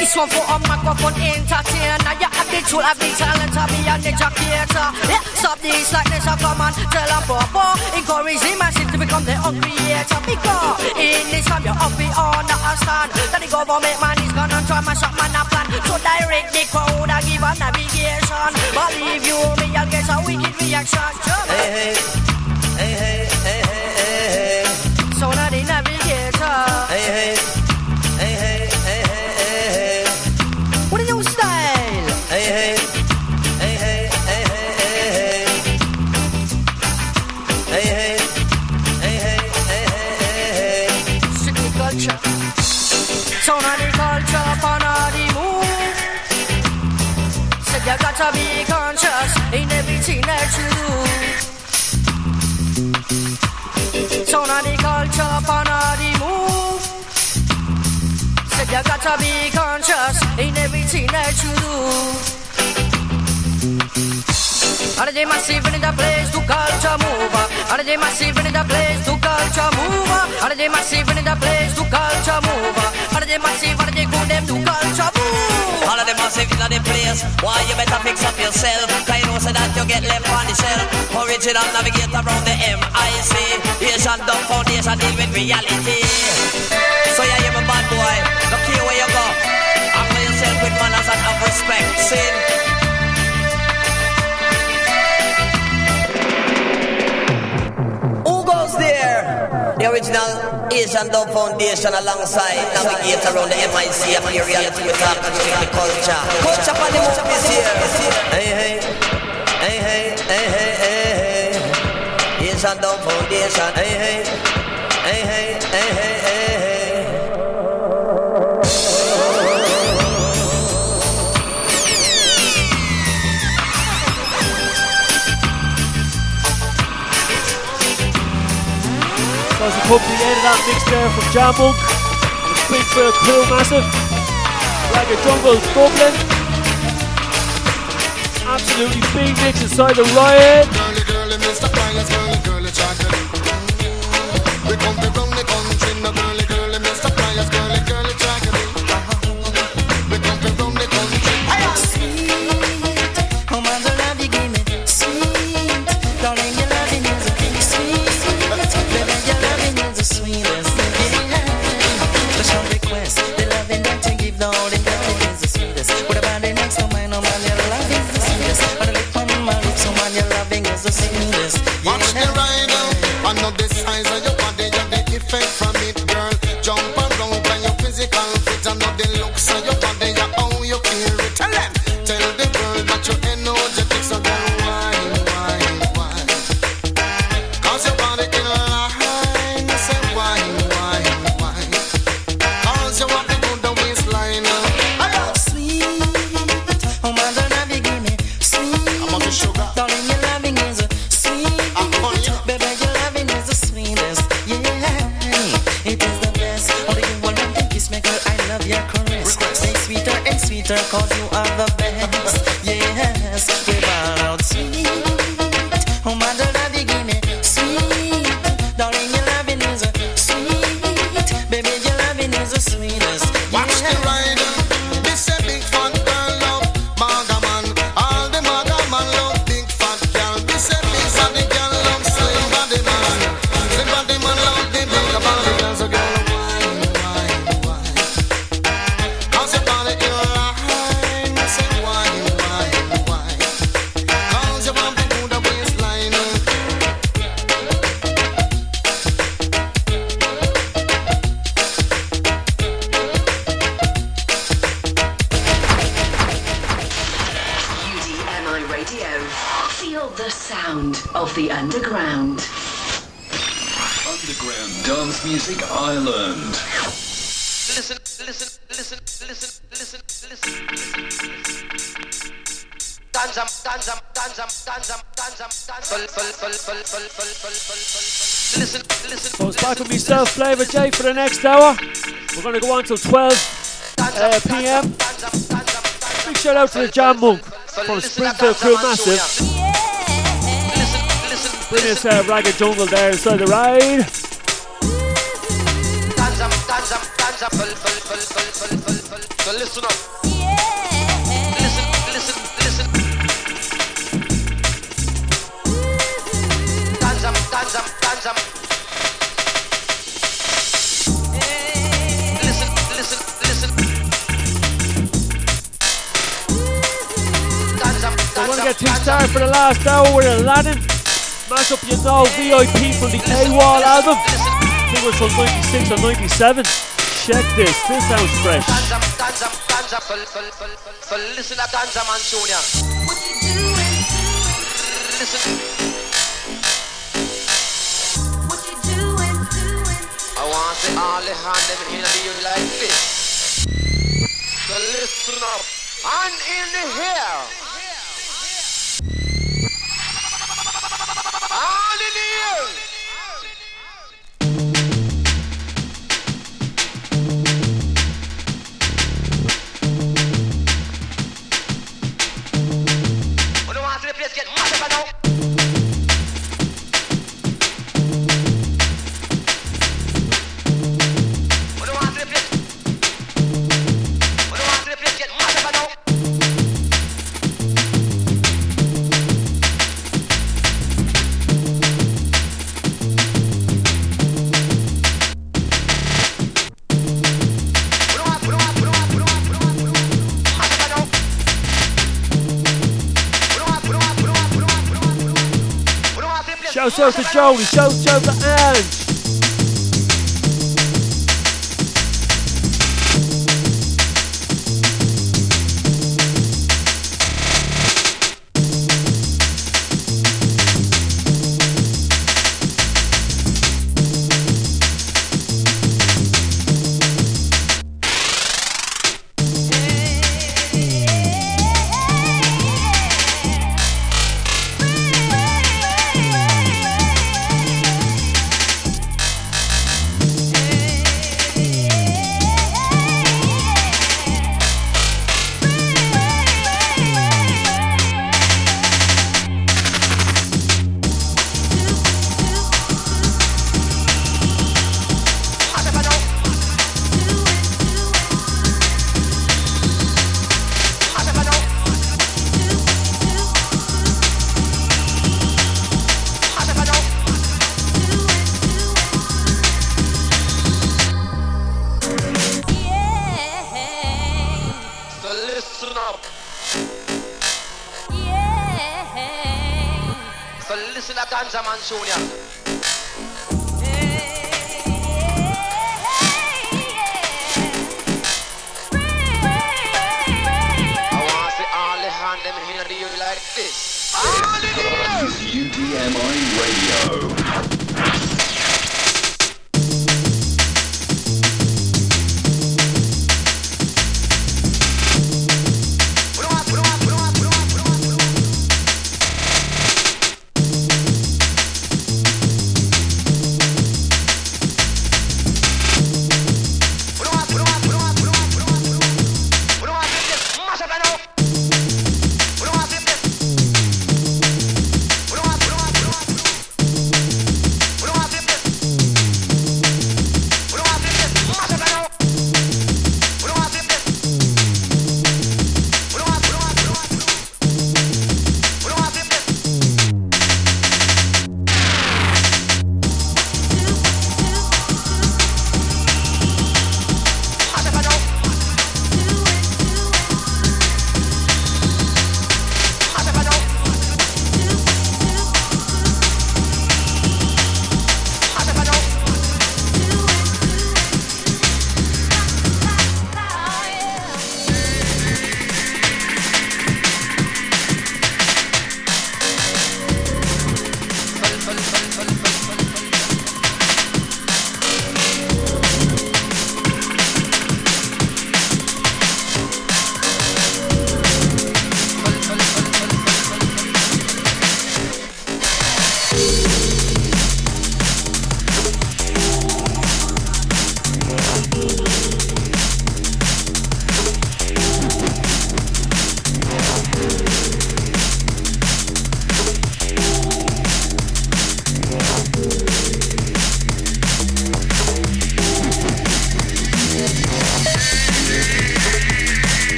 This one for a microphone entertainer. You have the tool, have the talent to be an educator. Yeah, stop this like this, I come and tell a bobo. Encourage the masses to become their own creator. Because in this time you have to understand that the government man is gonna try my shop man a plan. So direct the crowd and give a navigation. Believe you me, I'll get a wicked reaction. Hey, hey, hey, hey, hey, hey, hey. So now the navigator. Hey, hey. You gotta be conscious in everything that you do. So now the culture, for now the move. Said so you gotta be conscious in everything that you do. All of the massive in the place to culture move. All of the massive in the place to culture move. All of the massive in the place to culture move. All of the massive, all of the good them to culture move. All of the massive in the place. Why you better fix up yourself? Cause you know so that you get left on the shelf. Original navigator from the M I C, Asian Dub Foundation deal with reality. So yeah, you're a bad boy. Look here where you go. Handle yourself with manners and have respect. Sin. Who goes there? The original Asian Dub Foundation alongside navigates around the M I C and the reality with our country culture. Culture for the move is here. Hey, hey, hey, hey, hey, hey, hey, hey. Asian Dub Foundation. Hey, hey, hey, hey, hey, hey, hey, hey. That's the pub to the end of that mix there from Jah Monk and the Springfield Crew Massive. Like a jungle Dublin. Absolutely big mix inside the riot. Girly, girly, Mister Pilots, girly, girly, chocolate. We come from the country, no girly, girly, Mister Pilots, girly, girly, chocolate. We come from the country. Sweet, oh my love, you give me sweet, darling, your loving is a king, sweet. Watch the ride out, I know the size of your body and the effect from it, girl. Jump around by your physical fit, I know the looks of your body and how you feel it. Tell them, tell the girl that you're energetic, so go wine, wine, wine. Cause your body in a line, I say wine, wine, wine. Cause you want to do the waistline. Hello, sweet, oh my God, I be giving me sweet. I'm on the sugar. Cause you are the best. Yes, give out sweet. Oh my God, you give me sweet. Darling, your loving is a sweet. Baby, your loving is the sweetest. Watch the rider, this a big fat girl love. Maga man, all the maga man love big fat girl. This a big fatty girl love. Slim body man, slim body man love the big sound of the underground. Underground Dance Music Ireland. Listen, listen, listen, listen, listen, listen, listen. Dance up, dance up, dance up, dance up, dance up, dance up, dance up, dance up, listen, listen. So it's back with myself, FLavRjay, for the next hour. We're going to go on till twelve p.m. Big shout out to the Jah Monk from Springfield Crew Massive. Bring us uh, Ragged Jungle there inside the ride. So listen up. Listen, listen, listen. Dance up, dance up, dance up. Listen, listen, listen. Dance up, dance up. I want to get two stars for the last hour with Aladdin. Mash up, you know, V I P from the K-Wall album. I think it was from ninety-six or ninety-seven. Check this, this sounds fresh. Listen to Danza Manchunia. What you doing? Listen. What you doing? I want to all the hand in the here like this. So listen up. And in the hair. Shout out to Jolie, shout out to Anne.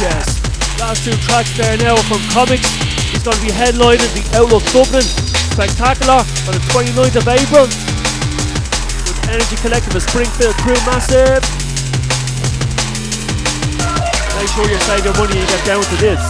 yes. Last two tracks there now from Comics. He's going to be headlining the Outlook Dublin Spectacular on the twenty-ninth of April with Energy Collective and Springfield Crew Massive. Make sure you save your money and you get down to this.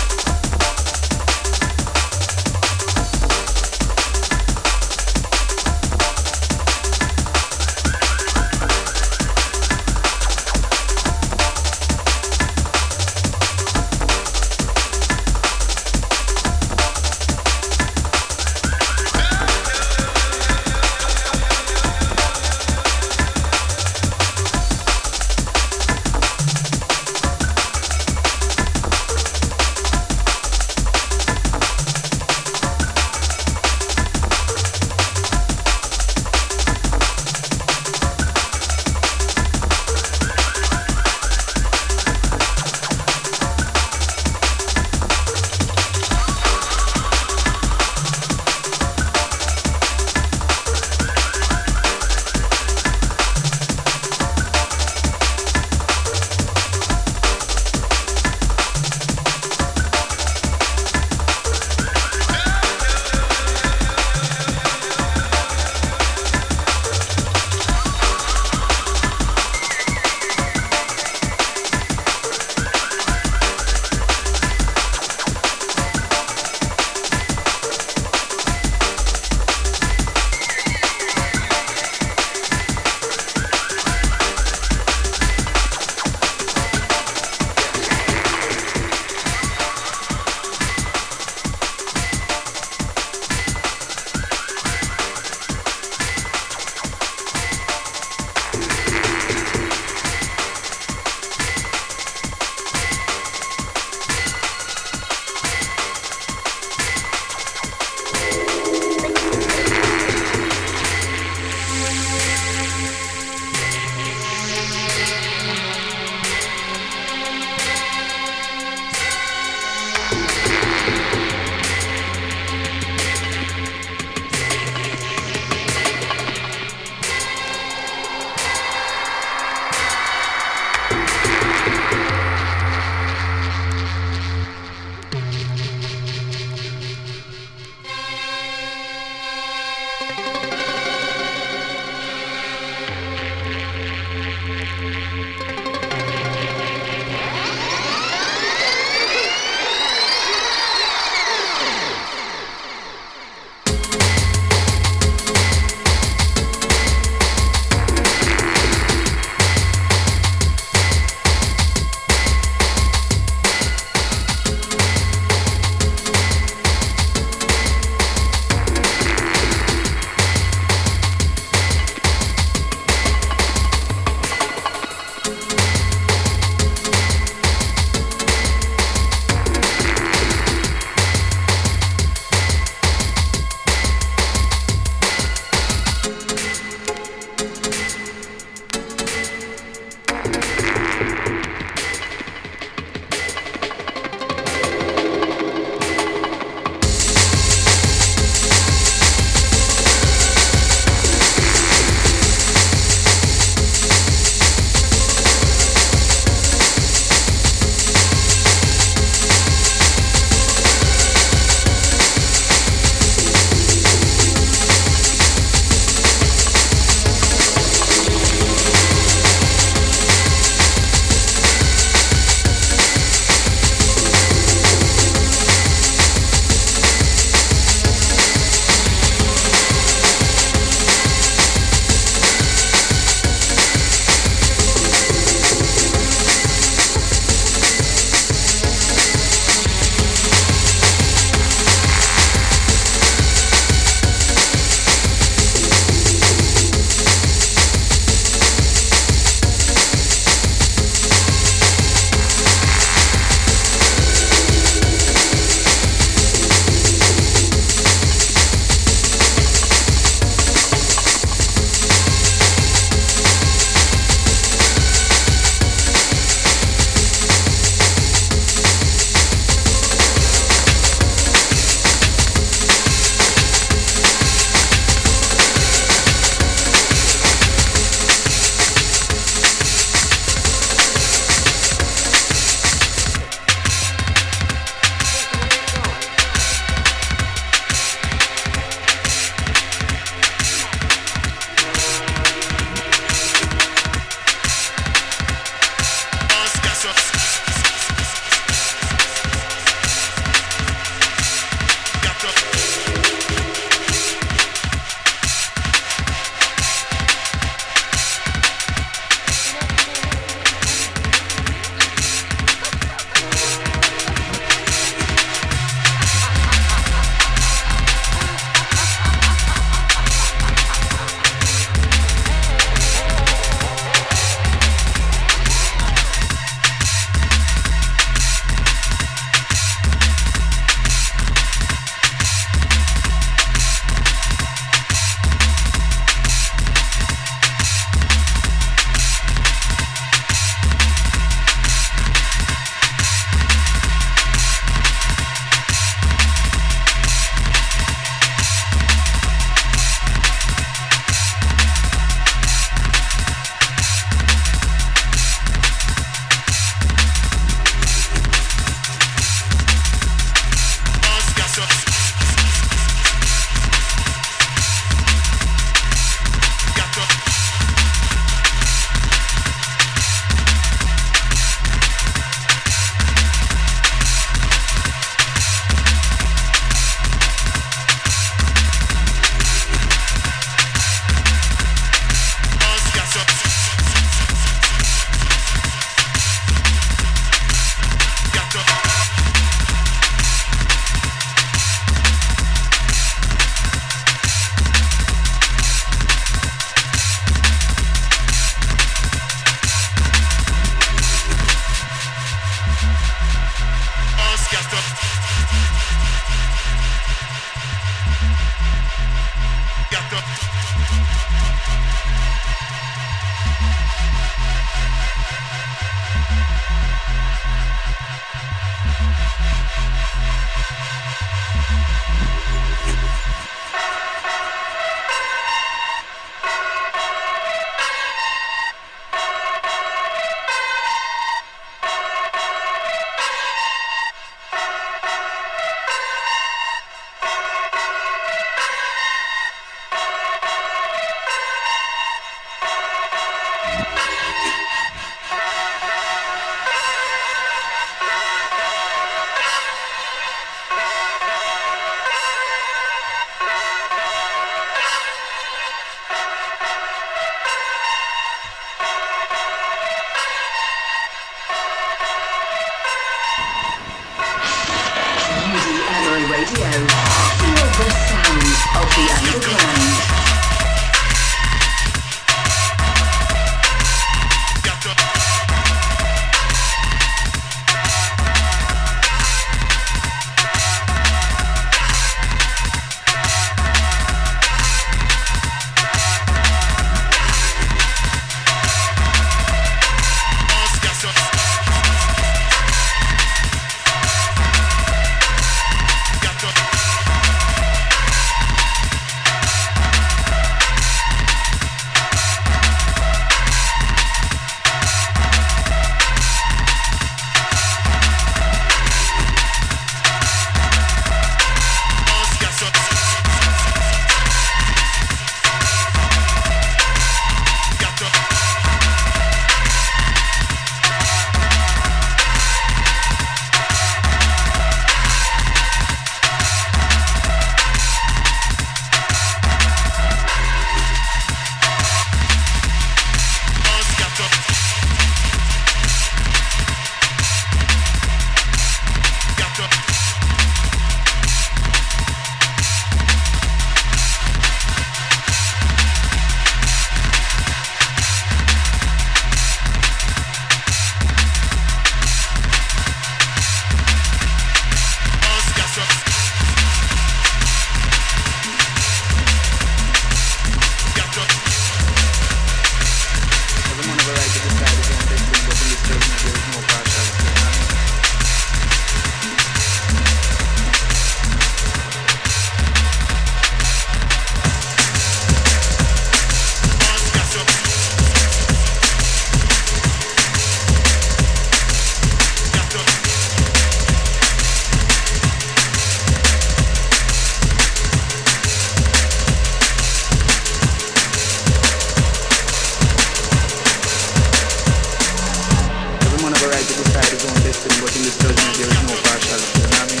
existed, but in this judgment there is no partiality. You know what I mean?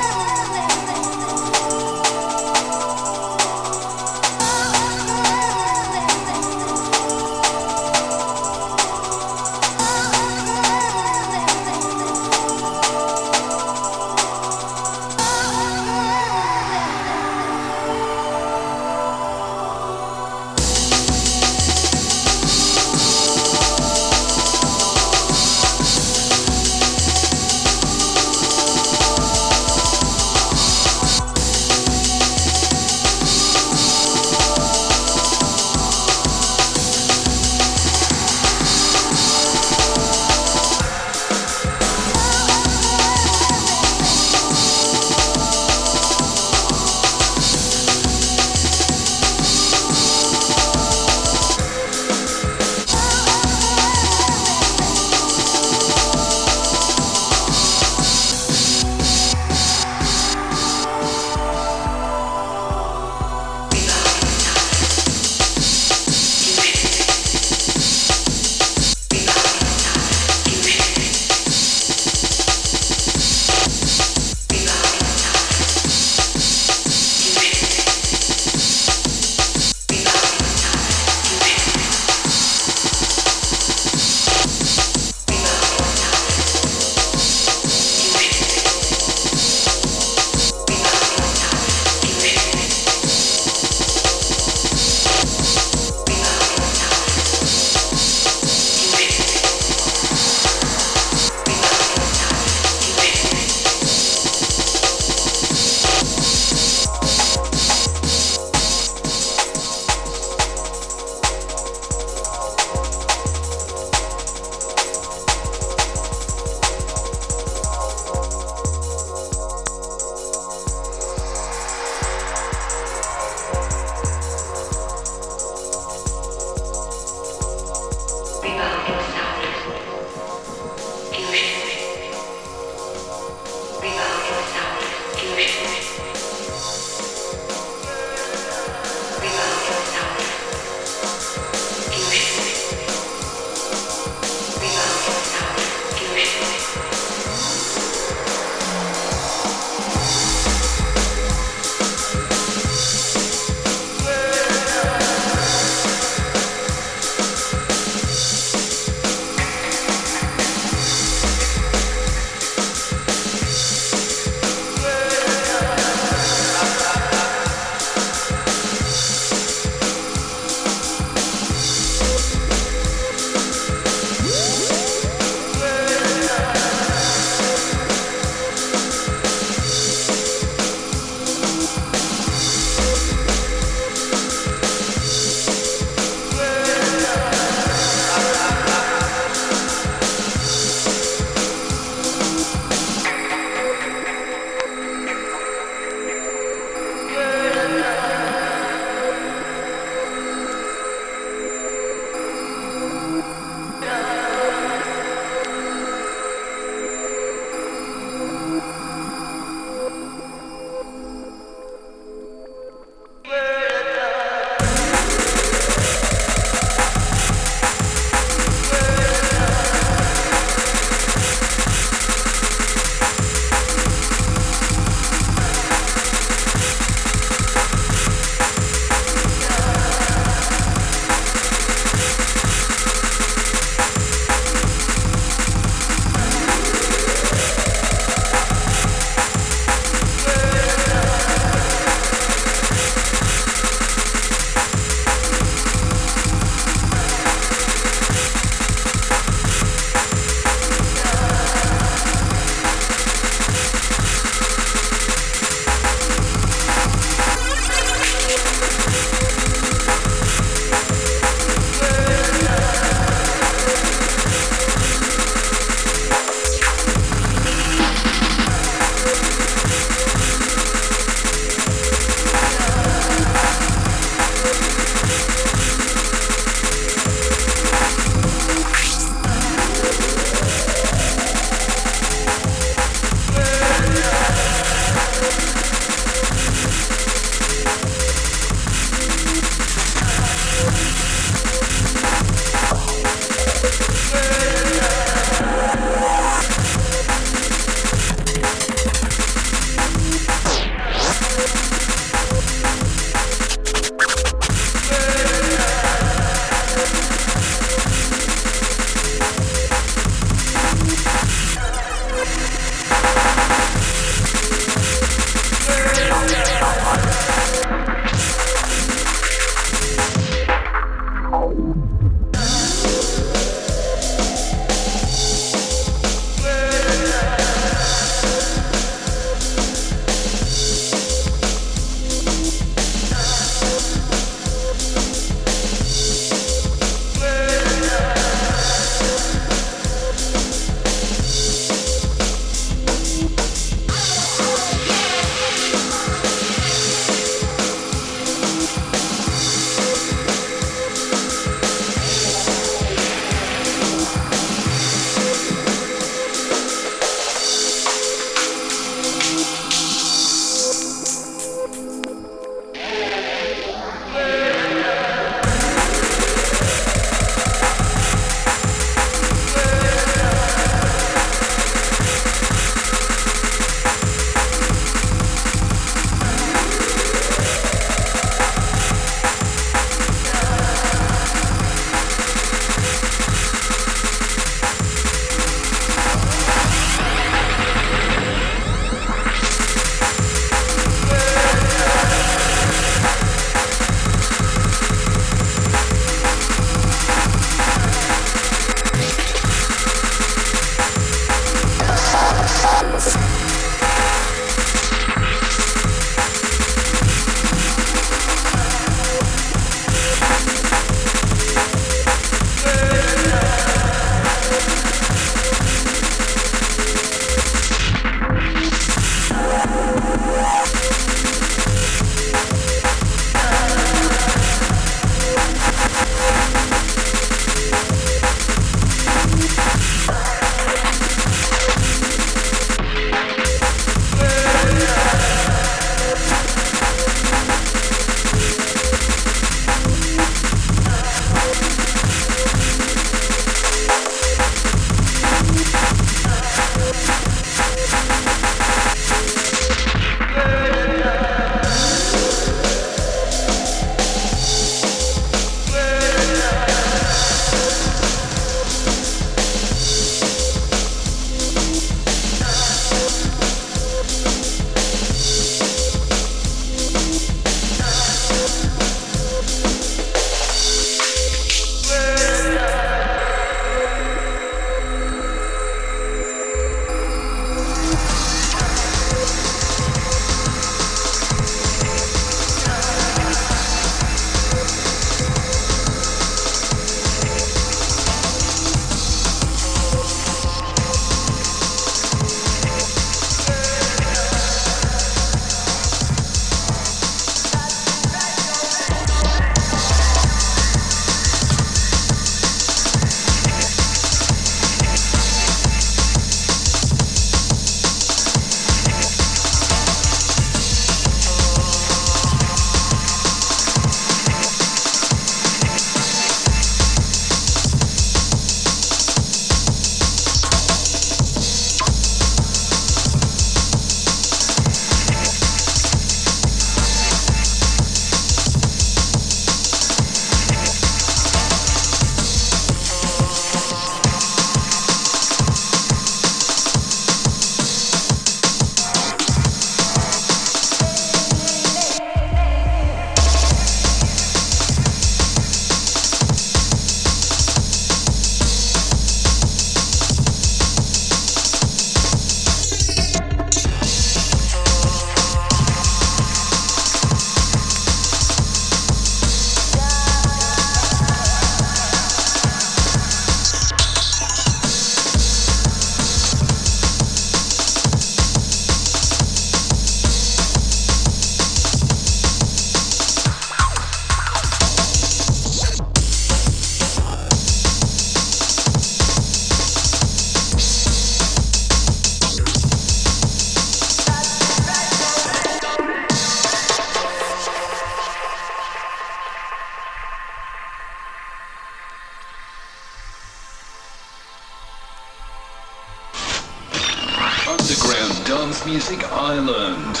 Dance Music Ireland.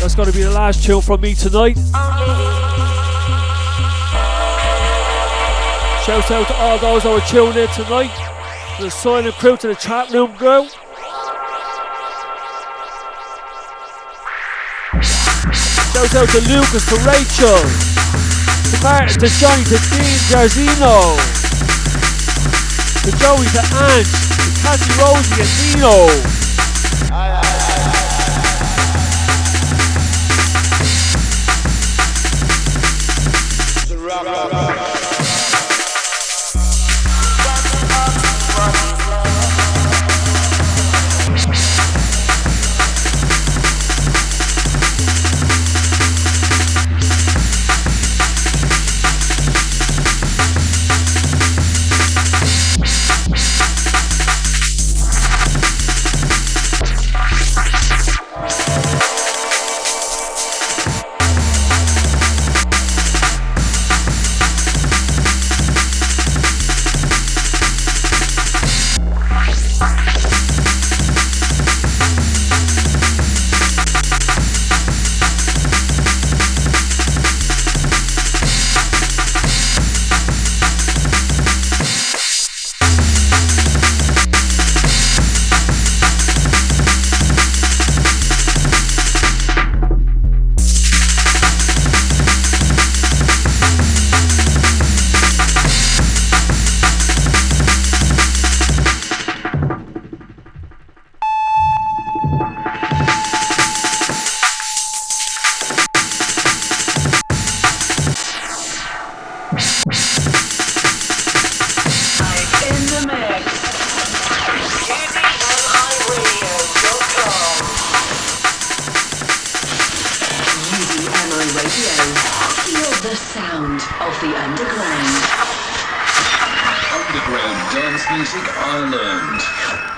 That's gonna be the last chill from me tonight. Shout out to all those that were chilling in tonight, to the silent crew, to the chat room crew. Shout out to Lucas, to Rachel, to Martin, to Johnny, to Dean, Jarzino, to Joey, to Ange, to Cassie, Rosie, and Dino. Underground Dance Music Ireland.